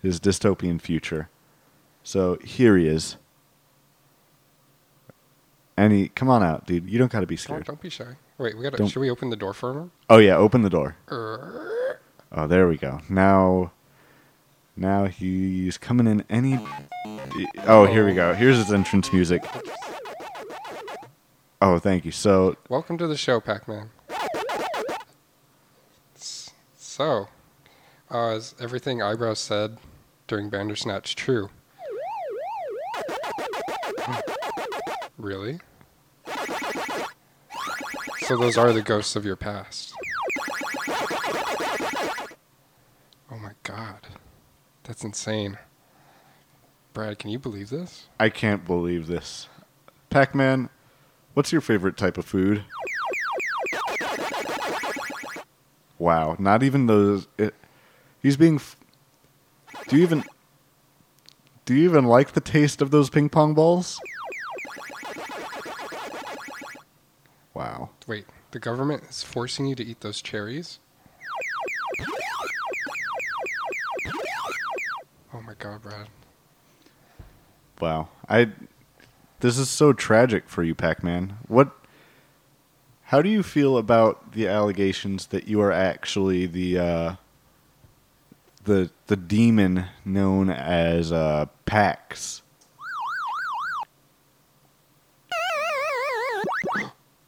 his dystopian future. So here he is. And he, come on out, dude. You don't got to be scared. Oh, don't be shy. Wait, we got to, should we open the door for him? Oh yeah, open the door. Uh, Oh, there we go. Now, now he's coming in any... Oh, here we go. Here's his entrance music. Oh, thank you. So... Welcome to the show, Pac-Man. So, uh, is everything Eyebrows said during Bandersnatch true? Really? So those are the ghosts of your past. God, that's insane. Brad, can you believe this? I can't believe this. Pac-Man, what's your favorite type of food? Wow, not even those... It, he's being... F- do you even... Do you even like the taste of those ping pong balls? Wow. Wait, the government is forcing you to eat those cherries? God, Brad. Wow. I this is so tragic for you, Pac-Man. What how do you feel about the allegations that you are actually the uh, the the demon known as uh Pax?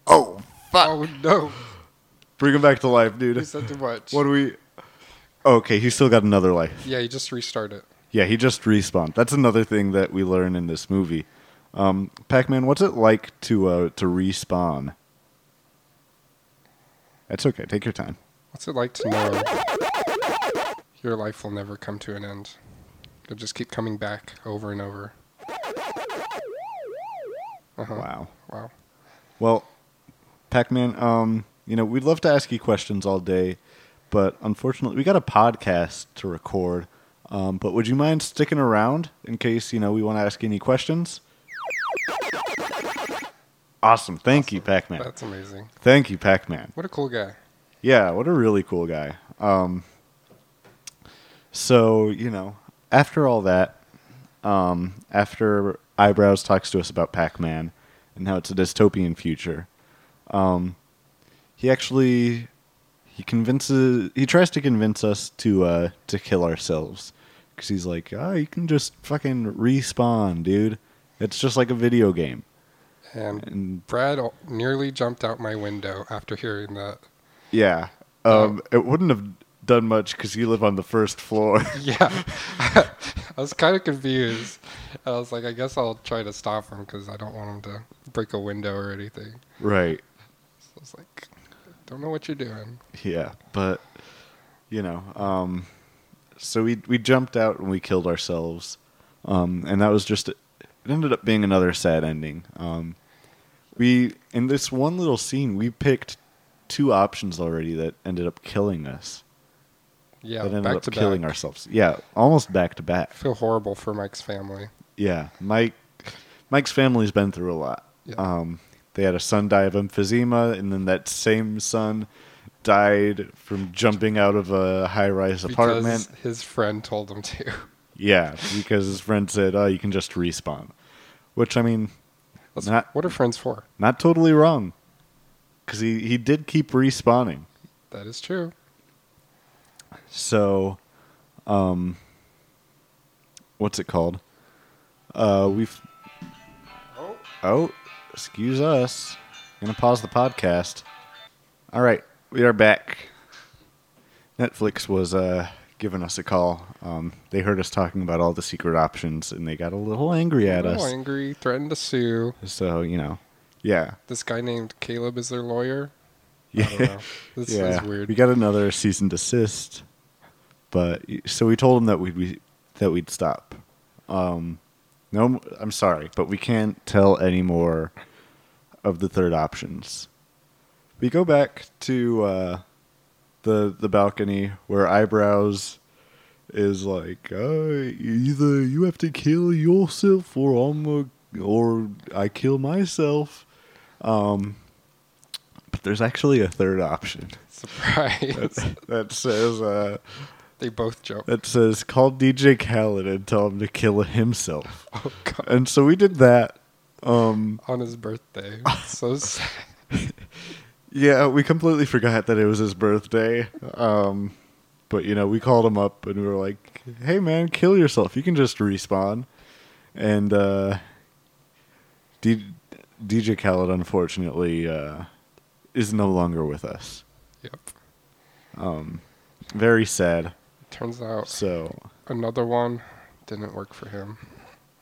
Oh fuck. Oh no. Bring him back to life, dude. We said too much. What do we oh, okay, he's still got another life. Yeah, you just restart it. Yeah, he just respawned. That's another thing that we learn in this movie. Um, Pac-Man, what's it like to uh, to respawn? That's okay. Take your time. What's it like to know your life will never come to an end? You'll just keep coming back over and over. Uh-huh. Wow. Wow. Well, Pac-Man, um, you know, we'd love to ask you questions all day, but unfortunately, we got a podcast to record. Um, but would you mind sticking around in case, you know, we want to ask any questions? Awesome. Thank awesome. you, Pac-Man. That's amazing. Thank you, Pac-Man. What a cool guy. Yeah, what a really cool guy. Um, so, you know, after all that, um, after Eyebrows talks to us about Pac-Man and how it's a dystopian future, um, he actually... He convinces. He tries to convince us to uh, to kill ourselves, because he's like, "Ah, oh, you can just fucking respawn, dude. It's just like a video game." And, and Brad nearly jumped out my window after hearing that. Yeah, um, um, it wouldn't have done much because you live on the first floor. Yeah, I was kind of confused. I was like, I guess I'll try to stop him because I don't want him to break a window or anything. Right. So I was like. Don't know what you're doing. Yeah, but, you know, um, so we we jumped out and we killed ourselves. Um, and that was just, it ended up being another sad ending. Um, we, in this one little scene, we picked two options already that ended up killing us. Yeah, that ended back up to killing back. ourselves. Yeah, almost back to back. I feel horrible for Mike's family. Yeah, Mike. Mike's family's been through a lot. Yeah. Um, they had a son die of emphysema, and then that same son died from jumping out of a high-rise apartment. Because his friend told him to. Yeah, because his friend said, "Oh, you can just respawn," which I mean, That's, not what are friends for? Not totally wrong, because he he did keep respawning. That is true. So, um, what's it called? Uh, we've. Oh. Oh, excuse us. I'm gonna pause the podcast. All right, we are back. Netflix was uh giving us a call. Um, they heard us talking about all the secret options, and they got a little angry at us. A little angry, threatened to sue. So you know, yeah. This guy named Caleb is their lawyer. Yeah, I don't know. This yeah. is weird. We got another cease and desist, but so we told them that we'd we, that we'd stop. Um, no, I'm sorry, but we can't tell any more of the third options. We go back to uh, the the balcony where Eyebrows is like, oh, either you have to kill yourself or I'm a, or I kill myself. Um. There's actually a third option. Surprise. That, that says... Uh, they both jump. That says, call D J Khaled and tell him to kill himself. Oh, God. And so we did that. Um, On his birthday. So sad. Yeah, we completely forgot that it was his birthday. Um, but, you know, we called him up and we were like, hey, man, kill yourself. You can just respawn. And uh, D- DJ Khaled, unfortunately... Uh, is no longer with us. Yep. Um, very sad. Turns out so another one didn't work for him.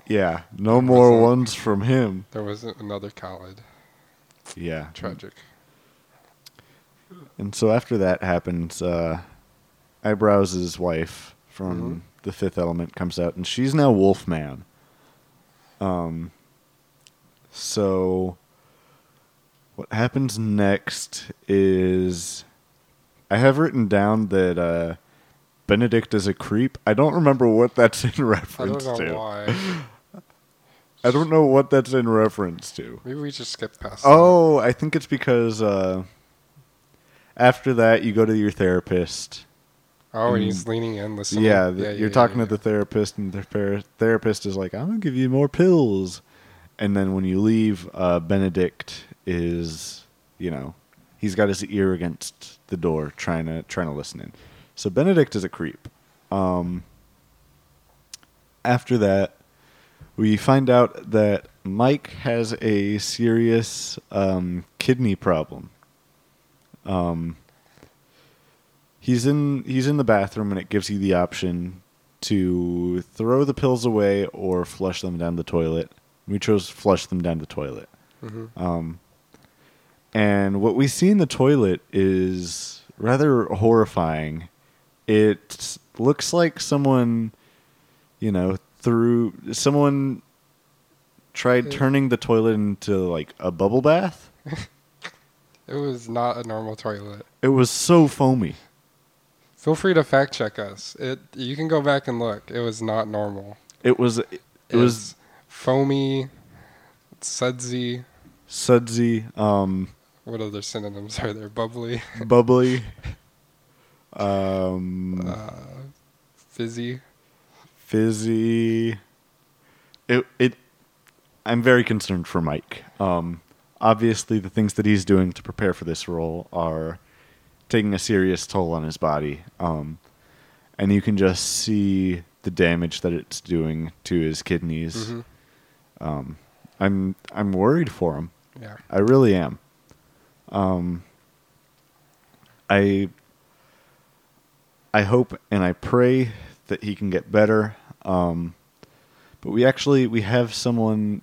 Yeah, no there more ones from him. There wasn't another Khaled. Yeah. Tragic. And so after that happens, uh, Eyebrows' wife from mm-hmm. The Fifth Element comes out, and she's now Wolfman. Um. So... What happens next is I have written down that uh, Benedict is a creep. I don't remember what that's in reference to. I don't know to. why. I don't know what that's in reference to. Maybe we just skip past oh, that. Oh, I think it's because uh, after that you go to your therapist. Oh, and, and he's leaning in listening. Yeah, the, yeah you're yeah, talking yeah, to yeah. the therapist, and the ther- therapist is like, I'm going to give you more pills. And then when you leave, uh, Benedict... is, you know, he's got his ear against the door trying to trying to listen in. So Benedict is a creep. Um, after that, we find out that Mike has a serious um, kidney problem. Um, he's in he's in the bathroom, and it gives you the option to throw the pills away or flush them down the toilet. We chose flush them down the toilet. Mm-hmm. Um, and what we see in the toilet is rather horrifying. It looks like someone, you know, threw, someone tried turning the toilet into, like, a bubble bath. It was not a normal toilet. It was so foamy. Feel free to fact check us. It You can go back and look. It was not normal. It was... It, it was foamy, sudsy. Sudsy. Um, what other synonyms are there? Bubbly. Bubbly. Um, uh, fizzy. Fizzy. It. It. I'm very concerned for Mike. Um, obviously, the things that he's doing to prepare for this role are taking a serious toll on his body. Um, and you can just see the damage that it's doing to his kidneys. Mm-hmm. Um. I'm I'm worried for him. Yeah, I really am. Um, I I hope and I pray that he can get better. Um, but we actually we have someone.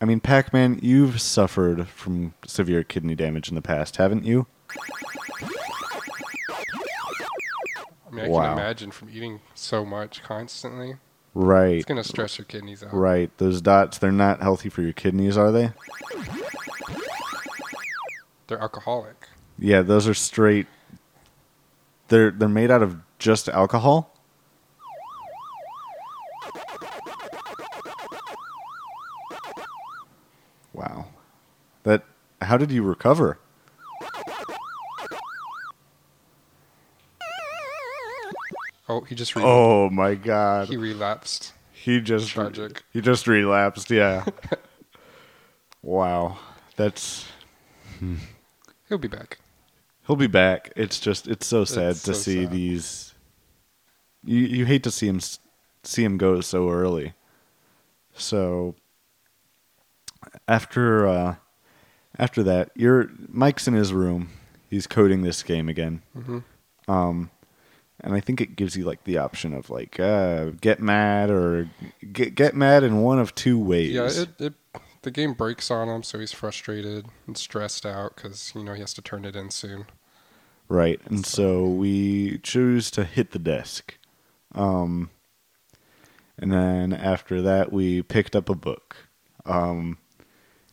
I mean, Pac-Man, you've suffered from severe kidney damage in the past, haven't you? I mean, I wow. can imagine from eating so much constantly. Right. It's going to stress your kidneys out. Right. Those dots, they're not healthy for your kidneys, are they? They're alcoholic. Yeah, those are straight. They're they're made out of just alcohol. Wow. That how did you recover? Oh, he just relapsed. Oh my god. He relapsed. He just tragic. He just relapsed, yeah. Wow. That's hmm. He'll be back. He'll be back. It's just it's so sad it's to so see sad. These you you hate to see him see him go so early. So after uh, after that, you're Mike's in his room. He's coding this game again. Mm-hmm. Um and I think it gives you like the option of like uh, get mad or get get mad in one of two ways. Yeah, it, it the game breaks on him, so he's frustrated and stressed out cuz you know he has to turn it in soon. Right. And so, so we choose to hit the desk. Um, and then after that we picked up a book. Um,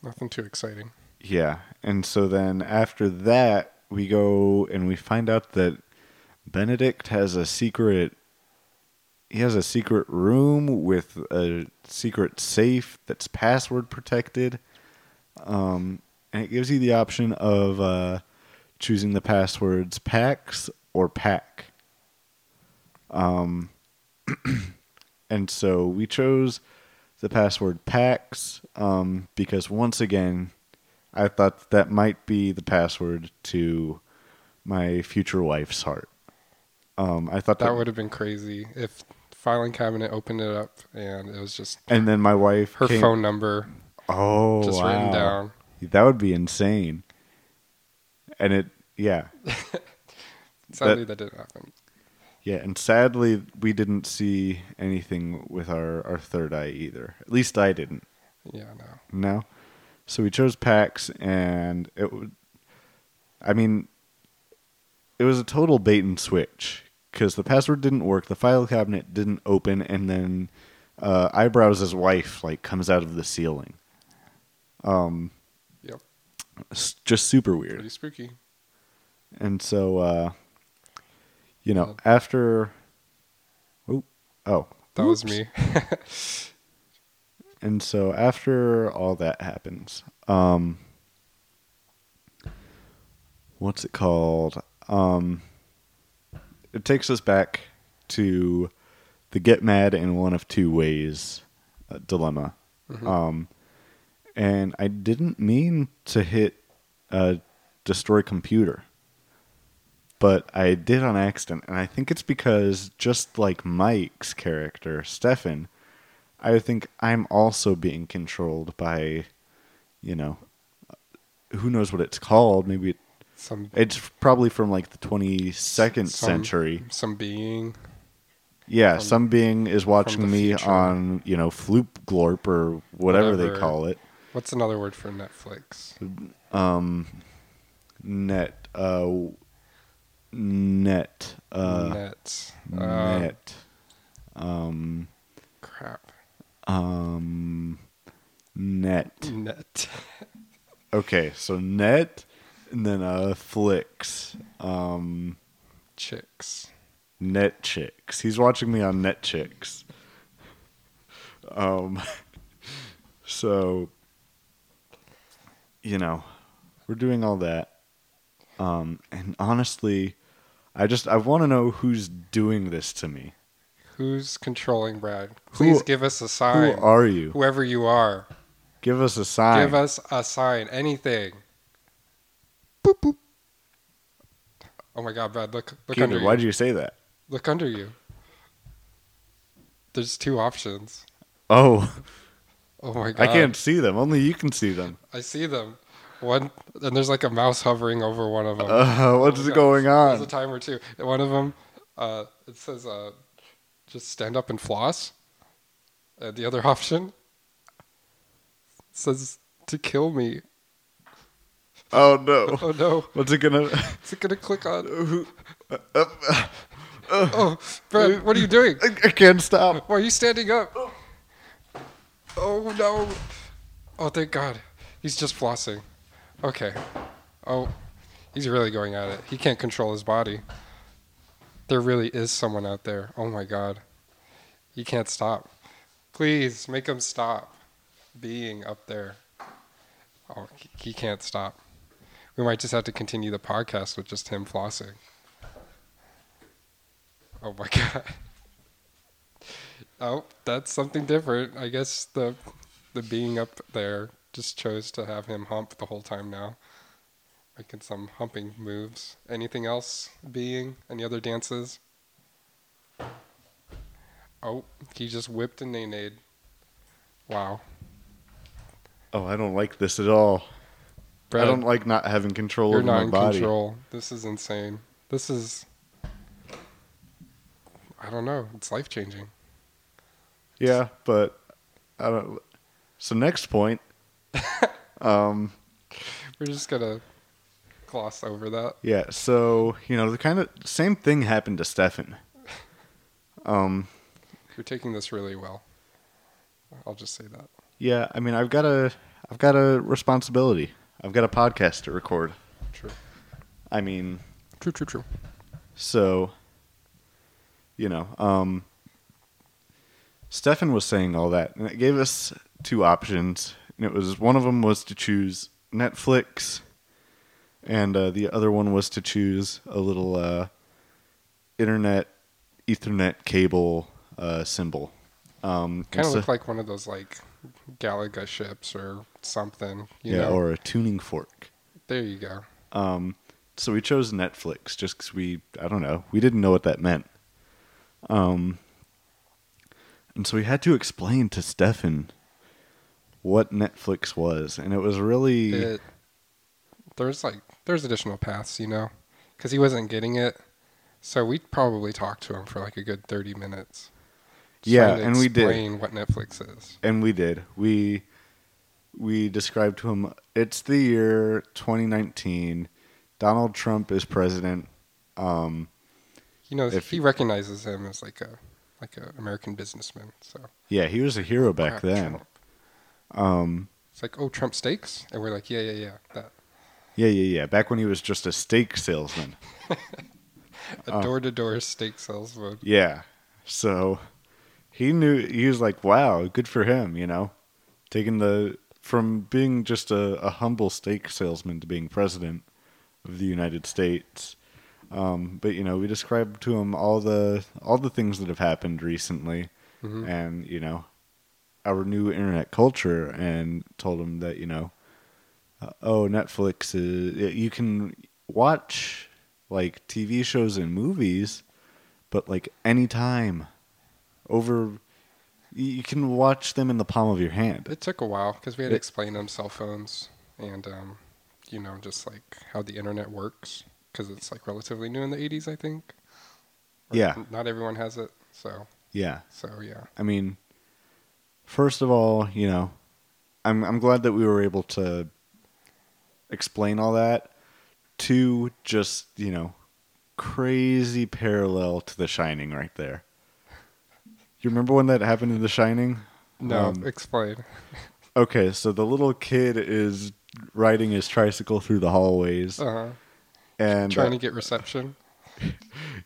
Nothing too exciting. Yeah. And so then after that we go and we find out that Benedict has a secret he has a secret room with a secret safe that's password protected. Um, and it gives you the option of uh, choosing the passwords Pax or Pack. Um, and so we chose the password Pax um, because once again, I thought that might be the password to my future wife's heart. Um, I thought that, that would have been crazy if the filing cabinet opened it up and it was just. And then my wife, her came, phone number. Oh, just wow. written down. That would be insane. And it, yeah. sadly, that, that didn't happen. Yeah, and sadly, we didn't see anything with our, our third eye either. At least I didn't. Yeah, no. No, so we chose Pax, and it would. I mean, it was a total bait and switch. Because the password didn't work, the file cabinet didn't open, and then uh, Eyebrows' wife like comes out of the ceiling. Um, yep. Just super weird. Pretty spooky. And so, uh, you know, yeah. after... Oh. oh. That Oops. was me. And so after all that happens, um, what's it called? Um... It takes us back to the get mad in one of two ways uh, dilemma. Mm-hmm. Um, and I didn't mean to hit uh, destroy computer, but I did on accident. And I think it's because just like Mike's character, Stefan, I think I'm also being controlled by, you know, who knows what it's called. Maybe it, Some, it's probably from like the twenty-second some, century. Some being. Yeah, some, some being is watching me future. on, you know, Floop Glorp or whatever, whatever they call it. What's another word for Netflix? Um, net. Uh, net. Uh, net. Uh, net. Um, crap. Um, net. Net. Okay, so net. And then uh, flicks. Um, chicks. Net chicks. He's watching me on Net Chicks. Um, so, you know, we're doing all that. Um, and honestly, I just, I want to know who's doing this to me. Who's controlling Brad? Please who, give us a sign. Who are you? Whoever you are. Give us a sign. Give us a sign. Anything. Boop, boop. Oh my God, Brad! Look, look Keaton, under you. Why did you say that? Look under you. There's two options. Oh. Oh my God! I can't see them. Only you can see them. I see them. One, and there's like a mouse hovering over one of them. Uh, what's oh going on? There's a timer too. One of them, uh, it says, uh, "Just stand up and floss." Uh, the other option says, "To kill me." Oh no! Oh no! What's it gonna? What's it gonna click on? Uh, uh, uh, oh, Brad, what are you doing? I, I can't stop. Why are you standing up? Oh no! Oh, thank God, he's just flossing. Okay. Oh, He's really going at it. He can't control his body. There really is someone out there. Oh my God. He can't stop. Please make him stop being up there. Oh, he can't stop. We might just have to continue the podcast with just him flossing. Oh my God. Oh, that's something different. I guess the the being up there just chose to have him hump the whole time now. Making some humping moves. Anything else being? Any other dances? Oh, he just whipped and nay-nayed. Wow. Oh, I don't like this at all. Brett, I don't like not having control over my body. You're not in control. This is insane. This is... I don't know. It's life-changing. Yeah, but... I don't... So next point... um, We're just going to gloss over that. Yeah, so, you know, the kind of... Same thing happened to Stefan. Um, You're taking this really well. I'll just say that. Yeah, I mean, I've got a... I've got a responsibility. I've got a podcast to record. True. I mean... True, true, true. So, you know, um... Stefan was saying all that, and it gave us two options. And it was... One of them was to choose Netflix, and uh, the other one was to choose a little uh, internet, Ethernet cable uh, symbol. Um, kind of so, looked like one of those, like... Galaga ships or something, you yeah, know? Or a tuning fork. There you go. Um, so we chose Netflix just because we, I don't know, we didn't know what that meant. Um, and so we had to explain to Stefan what Netflix was, and it was really it, there's like there's additional paths, you know, because he wasn't getting it. So we probably talked to him for like a good thirty minutes. Yeah, and we did. Explain what Netflix is. And we did. We we described to him, it's the year twenty nineteen. Donald Trump is president. Um, you know, if, he recognizes him as like a like an American businessman. So yeah, he was a hero back wow, then. Um, it's like, oh, Trump steaks, and we're like, yeah, yeah, yeah, that. Yeah, yeah, yeah. Back when he was just a steak salesman, a door to door steak salesman. Yeah, so. He knew, he was like, wow, good for him, you know, taking the, from being just a, a humble steak salesman to being president of the United States. Um, but, you know, we described to him all the, all the things that have happened recently mm-hmm. and, you know, our new internet culture, and told him that, you know, uh, oh, Netflix is, you can watch like T V shows and movies, but like anytime. Over, you can watch them in the palm of your hand. It took a while because we had to it, explain them cell phones and, um, you know, just like how the internet works, because it's like relatively new in the eighties, I think. Or yeah. Not everyone has it, so. Yeah. So, yeah. I mean, first of all, you know, I'm I'm glad that we were able to explain all that to just, you know, crazy parallel to The Shining right there. You remember when that happened in The Shining? No, um, explain. Okay, so the little kid is riding his tricycle through the hallways. Uh-huh. And trying uh, to get reception.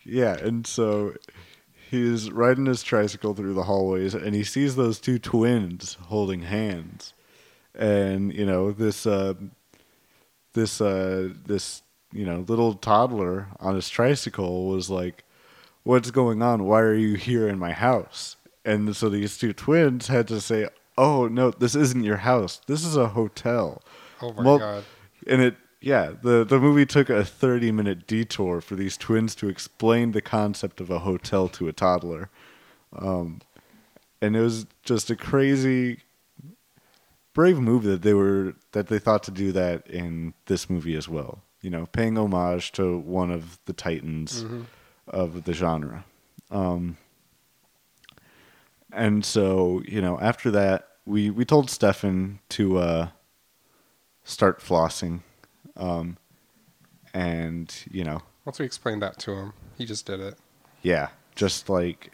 Yeah, and so he's riding his tricycle through the hallways, and he sees those two twins holding hands. And, you know, this uh, this uh, this, you know, little toddler on his tricycle was like, what's going on? Why are you here in my house? And so these two twins had to say, oh, no, this isn't your house. This is a hotel. Oh, my well, God. And it, yeah, the, the movie took a thirty-minute detour for these twins to explain the concept of a hotel to a toddler. Um, and it was just a crazy, brave move that they were, that they thought to do that in this movie as well. You know, paying homage to one of the Titans. Mm-hmm. Of the genre. Um, and so, you know, after that, we, we told Stefan to uh, start flossing. Um, and, you know. Once we explained that to him, he just did it. Yeah. Just like,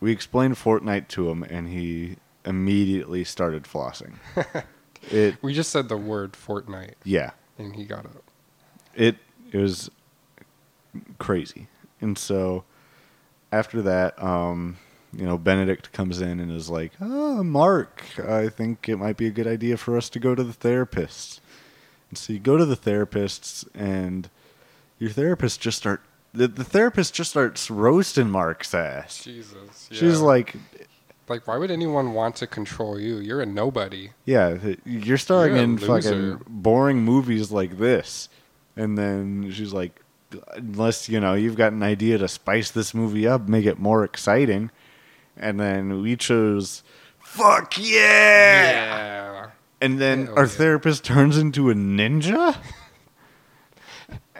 we explained Fortnite to him, and he immediately started flossing. it. We just said the word Fortnite. Yeah. And he got it. It It was crazy. And so after that, um, you know, Benedict comes in and is like, oh, Mark, I think it might be a good idea for us to go to the therapists. And so you go to the therapists, and your therapist just start the, the therapist just starts roasting Mark's ass. Jesus. Yeah. She's like, like, why would anyone want to control you? You're a nobody. Yeah, you're starring you're in loser. Fucking boring movies like this. And then she's like, unless, you know, you've got an idea to spice this movie up, make it more exciting. And then we chose, fuck yeah! Yeah. And then Hell our yeah. therapist turns into a ninja?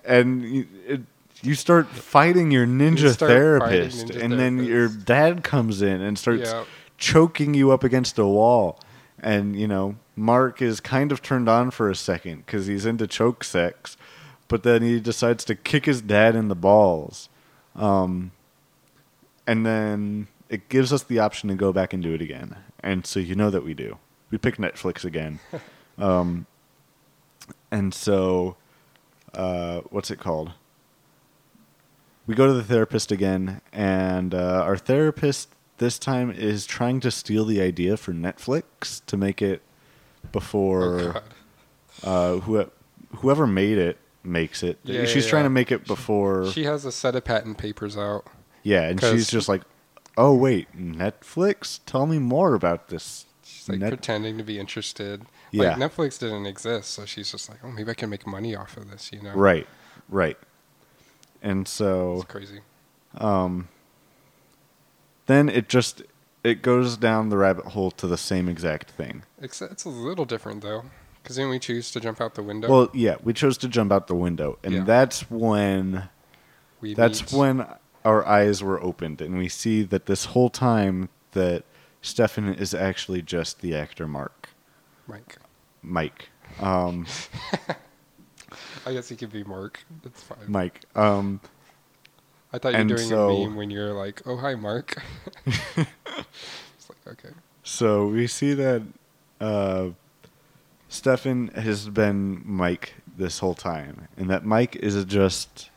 And you, it, you start fighting your ninja you therapist. Ninja and therapists. Then your dad comes in and starts yep. choking you up against a wall. And, you know, Mark is kind of turned on for a second because he's into choke sex. But then he decides to kick his dad in the balls. Um, and then... it gives us the option to go back and do it again. And so you know that we do. We pick Netflix again. um, and so, uh, what's it called? We go to the therapist again, and uh, our therapist this time is trying to steal the idea for Netflix to make it before oh, God. uh, who, whoever made it makes it. Yeah, she's yeah, trying yeah. to make it before... She, she has a set of patent papers out. Yeah, and she's just like... oh, wait, Netflix? Tell me more about this. She's like Net- pretending to be interested. Yeah. Like, Netflix didn't exist, so she's just like, oh, maybe I can make money off of this, you know? Right, right. And so... it's crazy. Um, then it just, it goes down the rabbit hole to the same exact thing. Except it's a little different, though, because then we choose to jump out the window. Well, yeah, we chose to jump out the window, and yeah. that's when... We that's need- when... our eyes were opened, and we see that this whole time that Stefan is actually just the actor Mark. Mike. Mike. Um, I guess he could be Mark. That's fine. Mike. Um, I thought you were doing so, a meme when you're like, oh, hi, Mark. It's like, okay. So we see that uh, Stefan has been Mike this whole time, and that Mike is just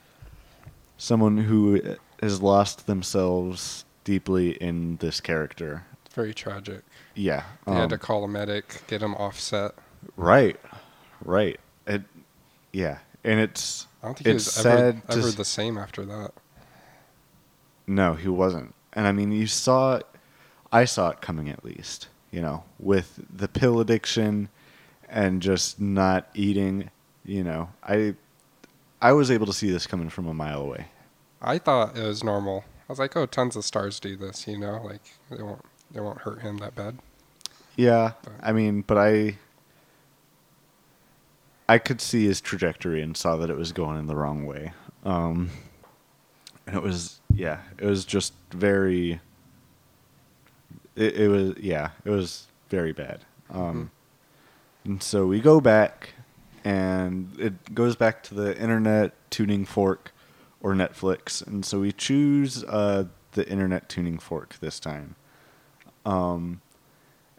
someone who... has lost themselves deeply in this character. It's very tragic. Yeah. They um, had to call a medic, get him offset. Right. Right. It, yeah. And it's I don't think it's he was ever, ever to, the same after that. No, he wasn't. And I mean, you saw it. I saw it coming at least, you know, with the pill addiction and just not eating, you know. I I was able to see this coming from a mile away. I thought it was normal. I was like, oh, tons of stars do this, you know? Like, they won't they won't hurt him that bad. Yeah, but. I mean, but I... I could see his trajectory and saw that it was going in the wrong way. Um, and it was, yeah, it was just very... It, it was, yeah, it was very bad. Um, mm-hmm. And so we go back, and it goes back to the internet tuning fork. Or Netflix, and so we choose uh, the internet tuning fork this time. Um,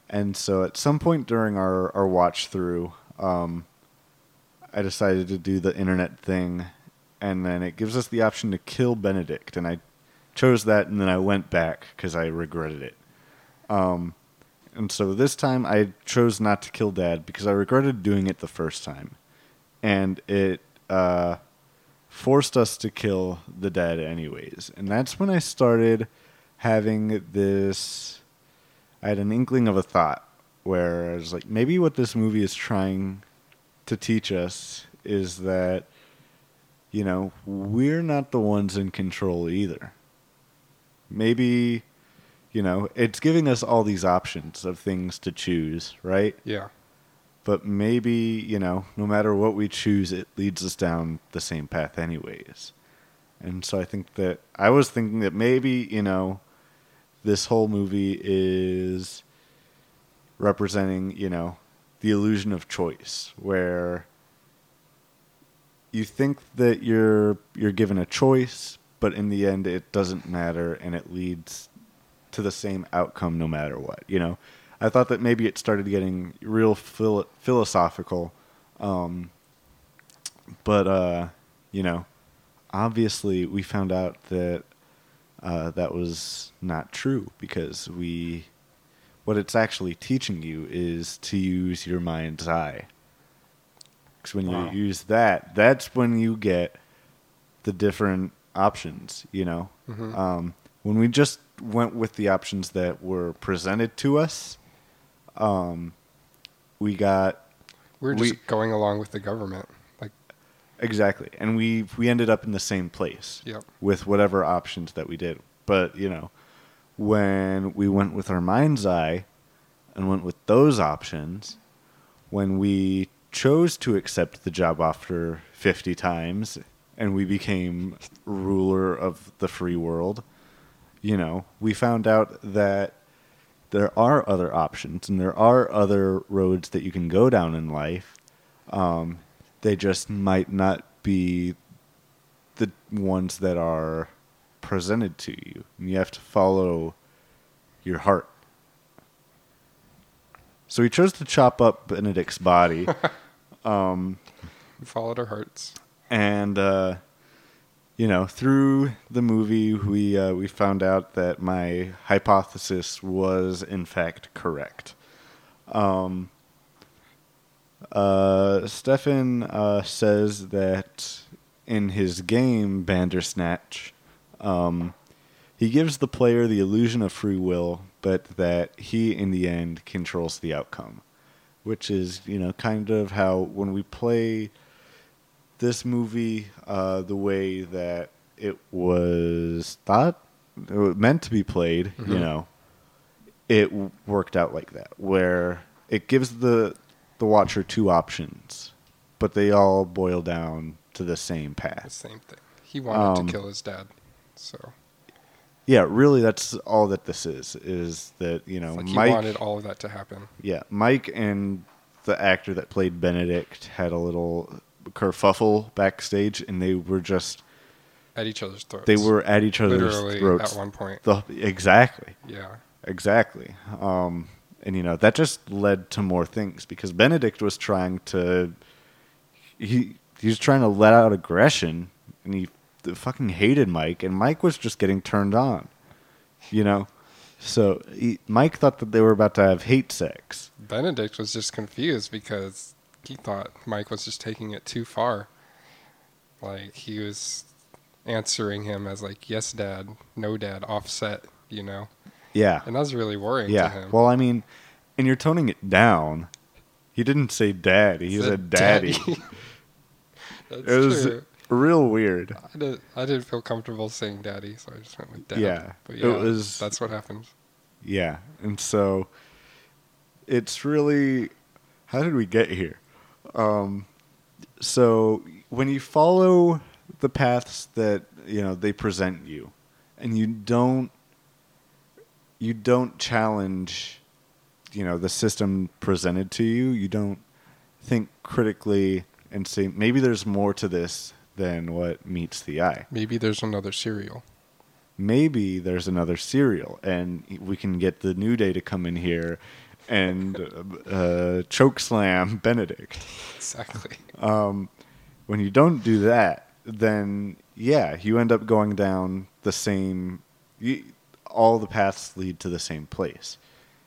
and so at some point during our, our watch through, um, I decided to do the internet thing, and then it gives us the option to kill Benedict, and I chose that, and then I went back because I regretted it. Um, and so this time I chose not to kill Dad because I regretted doing it the first time, and it... Uh, forced us to kill the dad anyways. And that's when I started having this... I had an inkling of a thought where I was like, maybe what this movie is trying to teach us is that, you know, we're not the ones in control either. Maybe, you know, it's giving us all these options of things to choose, right? Yeah. But maybe, you know, no matter what we choose, it leads us down the same path anyways. And so I think that I was thinking that maybe, you know, this whole movie is representing, you know, the illusion of choice, where you think that you're you're given a choice, but in the end it doesn't matter and it leads to the same outcome no matter what, you know? I thought that maybe it started getting real phil- philosophical. Um, but, uh, you know, obviously we found out that uh, that was not true, because we, what it's actually teaching you is to use your mind's eye. Because when wow. you use that, that's when you get the different options, you know. Mm-hmm. Um, when we just went with the options that were presented to us, um, we got... We were just we, going along with the government. like Exactly. And we we ended up in the same place yep. with whatever options that we did. But, you know, when we went with our mind's eye and went with those options, when we chose to accept the job offer fifty times and we became ruler of the free world, you know, we found out that there are other options and there are other roads that you can go down in life. Um, they just might not be the ones that are presented to you. And you have to follow your heart. So we chose to chop up Benedict's body. um, we followed our hearts. And, uh, you know, through the movie, we uh, we found out that my hypothesis was, in fact, correct. Um, uh, Stefan uh, says that in his game, Bandersnatch, um, he gives the player the illusion of free will, but that he, in the end, controls the outcome. Which is, you know, kind of how when we play... this movie, uh, the way that it was thought, it was meant to be played, mm-hmm. you know, it w- worked out like that, where it gives the the watcher two options, but they all boil down to the same path. The same thing. He wanted um, to kill his dad, so. Yeah, really, that's all that this is, is that, you know, like Mike... he wanted all of that to happen. Yeah, Mike and the actor that played Benedict had a little... kerfuffle backstage, and they were just at each other's throats. They were at each other's Literally throats at one point. The, exactly. Yeah. Exactly. Um, and you know that just led to more things, because Benedict was trying to he he was trying to let out aggression, and he fucking hated Mike, and Mike was just getting turned on. You know, so he, Mike thought that they were about to have hate sex. Benedict was just confused because. He thought Mike was just taking it too far. Like, he was answering him as, like, yes, dad, no, dad, offset, you know? Yeah. And that was really worrying yeah. to him. Well, I mean, and you're toning it down. He didn't say dad. He said daddy. daddy. That's true. It was true. Real weird. I, did, I didn't feel comfortable saying daddy, so I just went with dad. Yeah. But yeah, it was, that's what happened. Yeah. And so it's really, how did we get here? Um, so when you follow the paths that, you know, they present you, and you don't, you don't challenge, you know, the system presented to you, you don't think critically and say, maybe there's more to this than what meets the eye. Maybe there's another cereal. Maybe there's another cereal, and we can get the New Day to come in here and uh, chokeslam Benedict. Exactly. Um, when you don't do that, then, yeah, you end up going down the same... You, all the paths lead to the same place.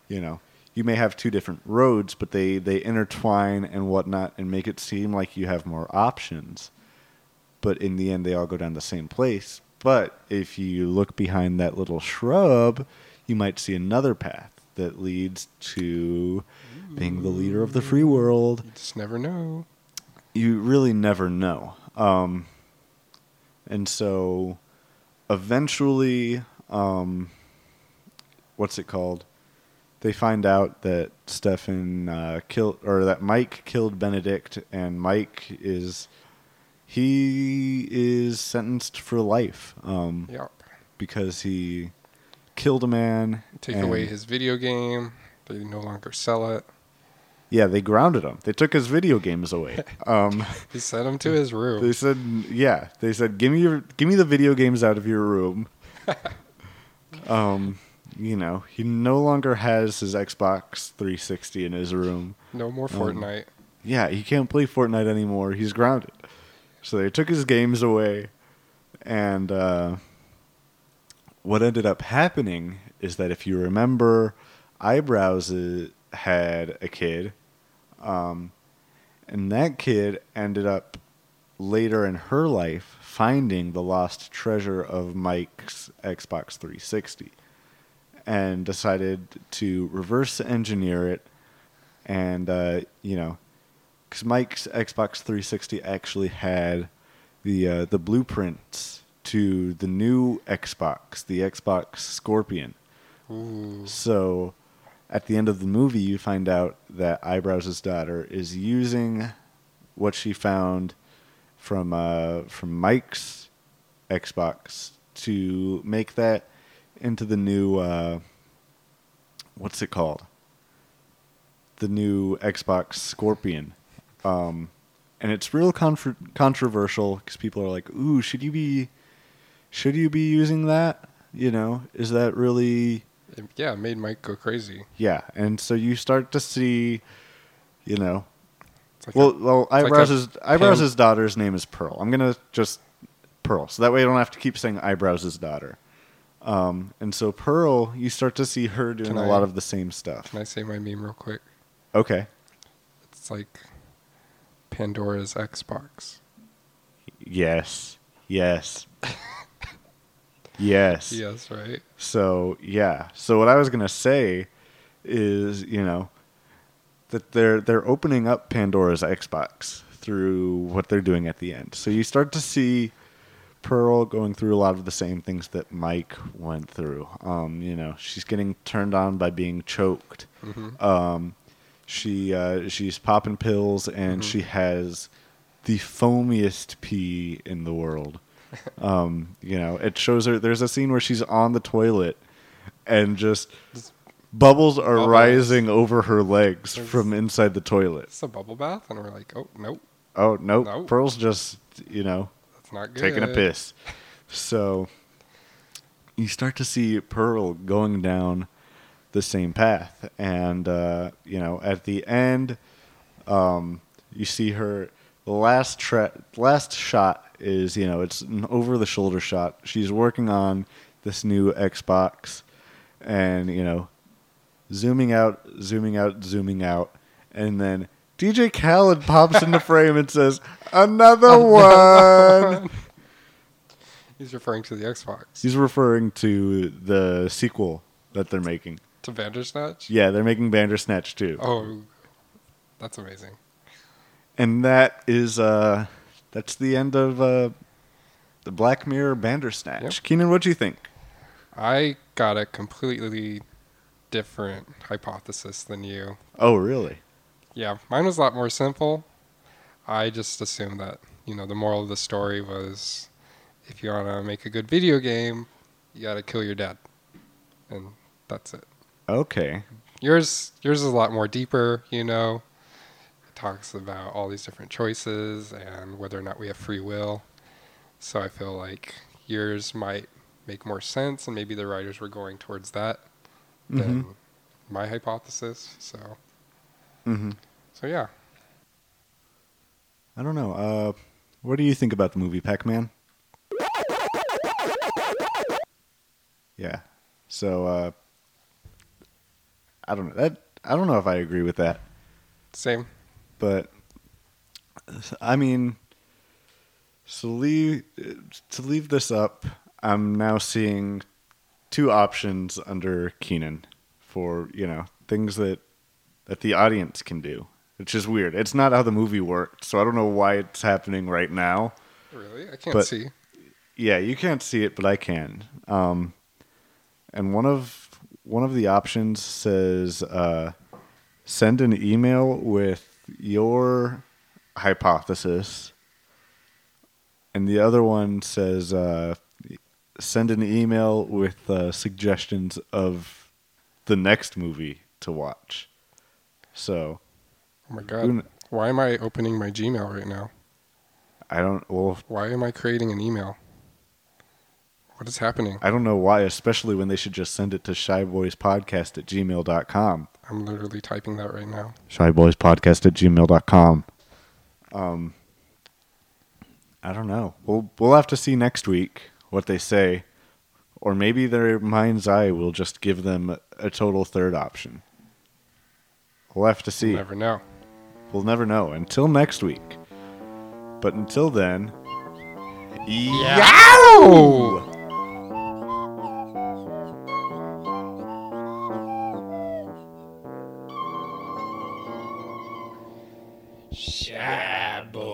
You know, you may have two different roads, but they, they intertwine and whatnot and make it seem like you have more options. But in the end, they all go down the same place. But if you look behind that little shrub, you might see another path that leads to being the leader of the free world. You just never know. You really never know. Um, and so eventually, um, what's it called? They find out that Stefan uh, killed, or that Mike killed Benedict, and Mike is, he is sentenced for life. Um, yep. Because he... killed a man. Take away his video game. They no longer sell it. Yeah, they grounded him. They took his video games away. Um, they sent him to his room. They said, "Yeah." They said, "Give me your, give me the video games out of your room." um, you know, he no longer has his Xbox three sixty in his room. No more Fortnite. Um, yeah, he can't play Fortnite anymore. He's grounded. So they took his games away, and uh, what ended up happening is that, if you remember, Eyebrows had a kid, um, and that kid ended up later in her life finding the lost treasure of Mike's Xbox three sixty and decided to reverse engineer it. And, uh, you know, because Mike's Xbox three sixty actually had the uh, the blueprints to the new Xbox, the Xbox Scorpion. Ooh. So at the end of the movie, you find out that Eyebrows' daughter is using what she found from uh, from Mike's Xbox to make that into the new, uh, what's it called? The new Xbox Scorpion. Um, and it's real contra- controversial because people are like, "Ooh, should you be, should you be using that? You know, is that really?" Yeah, it made Mike go crazy. Yeah, and so you start to see, you know, like well, a, well, Eyebrows' like Eyebrows' daughter's name is Pearl. I'm gonna just Pearl, so that way I don't have to keep saying Eyebrows' daughter. Um, and so Pearl, you start to see her doing can a I, lot of the same stuff. Can I say my meme real quick? Okay. It's like Pandora's Xbox. Yes. Yes. yes. Yes, right? So, yeah. So what I was going to say is, you know, that they're they're opening up Pandora's Xbox through what they're doing at the end. So you start to see Pearl going through a lot of the same things that Mike went through. Um, you know, she's getting turned on by being choked. Mm-hmm. Um, she uh, she's popping pills, and mm-hmm. she has the foamiest pee in the world. Um, you know, it shows her. There's a scene where she's on the toilet, and just it's bubbles are bubbles. rising over her legs there's, from inside the toilet. It's a bubble bath, and we're like, oh nope, oh nope. nope. Pearl's just you know. Not good. Taking a piss. So you start to see Pearl going down the same path. And, uh, you know, at the end, um, you see her the last, tra- last shot is, you know, it's an over-the-shoulder shot. She's working on this new Xbox and, you know, zooming out, zooming out, zooming out. And then D J Khaled pops into frame and says, "Another one." He's referring to the Xbox. He's referring to the sequel that they're making. To Bandersnatch? Yeah, they're making Bandersnatch two. Oh, that's amazing. And that is uh, that's the end of uh, the Black Mirror Bandersnatch. Yep. Keenan, what do you think? I got a completely different hypothesis than you. Oh, really? Yeah, mine was a lot more simple. I just assumed that, you know, the moral of the story was if you want to make a good video game, you got to kill your dad. And that's it. Okay. Yours yours is a lot more deeper, you know. It talks about all these different choices and whether or not we have free will. So I feel like yours might make more sense, and maybe the writers were going towards that mm-hmm. than my hypothesis, so... Mm-hmm. So, yeah. I don't know. Uh, what do you think about the movie Pac-Man? Yeah. So, uh, I don't know. That I don't know if I agree with that. Same. But, I mean, so leave, to leave this up, I'm now seeing two options under Keenan for, you know, things that that the audience can do, which is weird. It's not how the movie worked, so I don't know why it's happening right now. Really? I can't but, see. Yeah, you can't see it, but I can. Um, and one of one of the options says, uh, send an email with your hypothesis. And the other one says, uh, send an email with uh, suggestions of the next movie to watch. So, oh my god, who, why am I opening my Gmail right now? I don't. Well, why am I creating an email? What is happening? I don't know why, especially when they should just send it to shyboyspodcast at gmail dot com. I'm literally typing that right now. Shyboyspodcast at gmail dot com. Um, I don't know. We'll we'll have to see next week what they say, or maybe their mind's eye will just give them a total third option. We'll have to see. We'll never know. We'll never know until next week. But until then, yow! Shabu.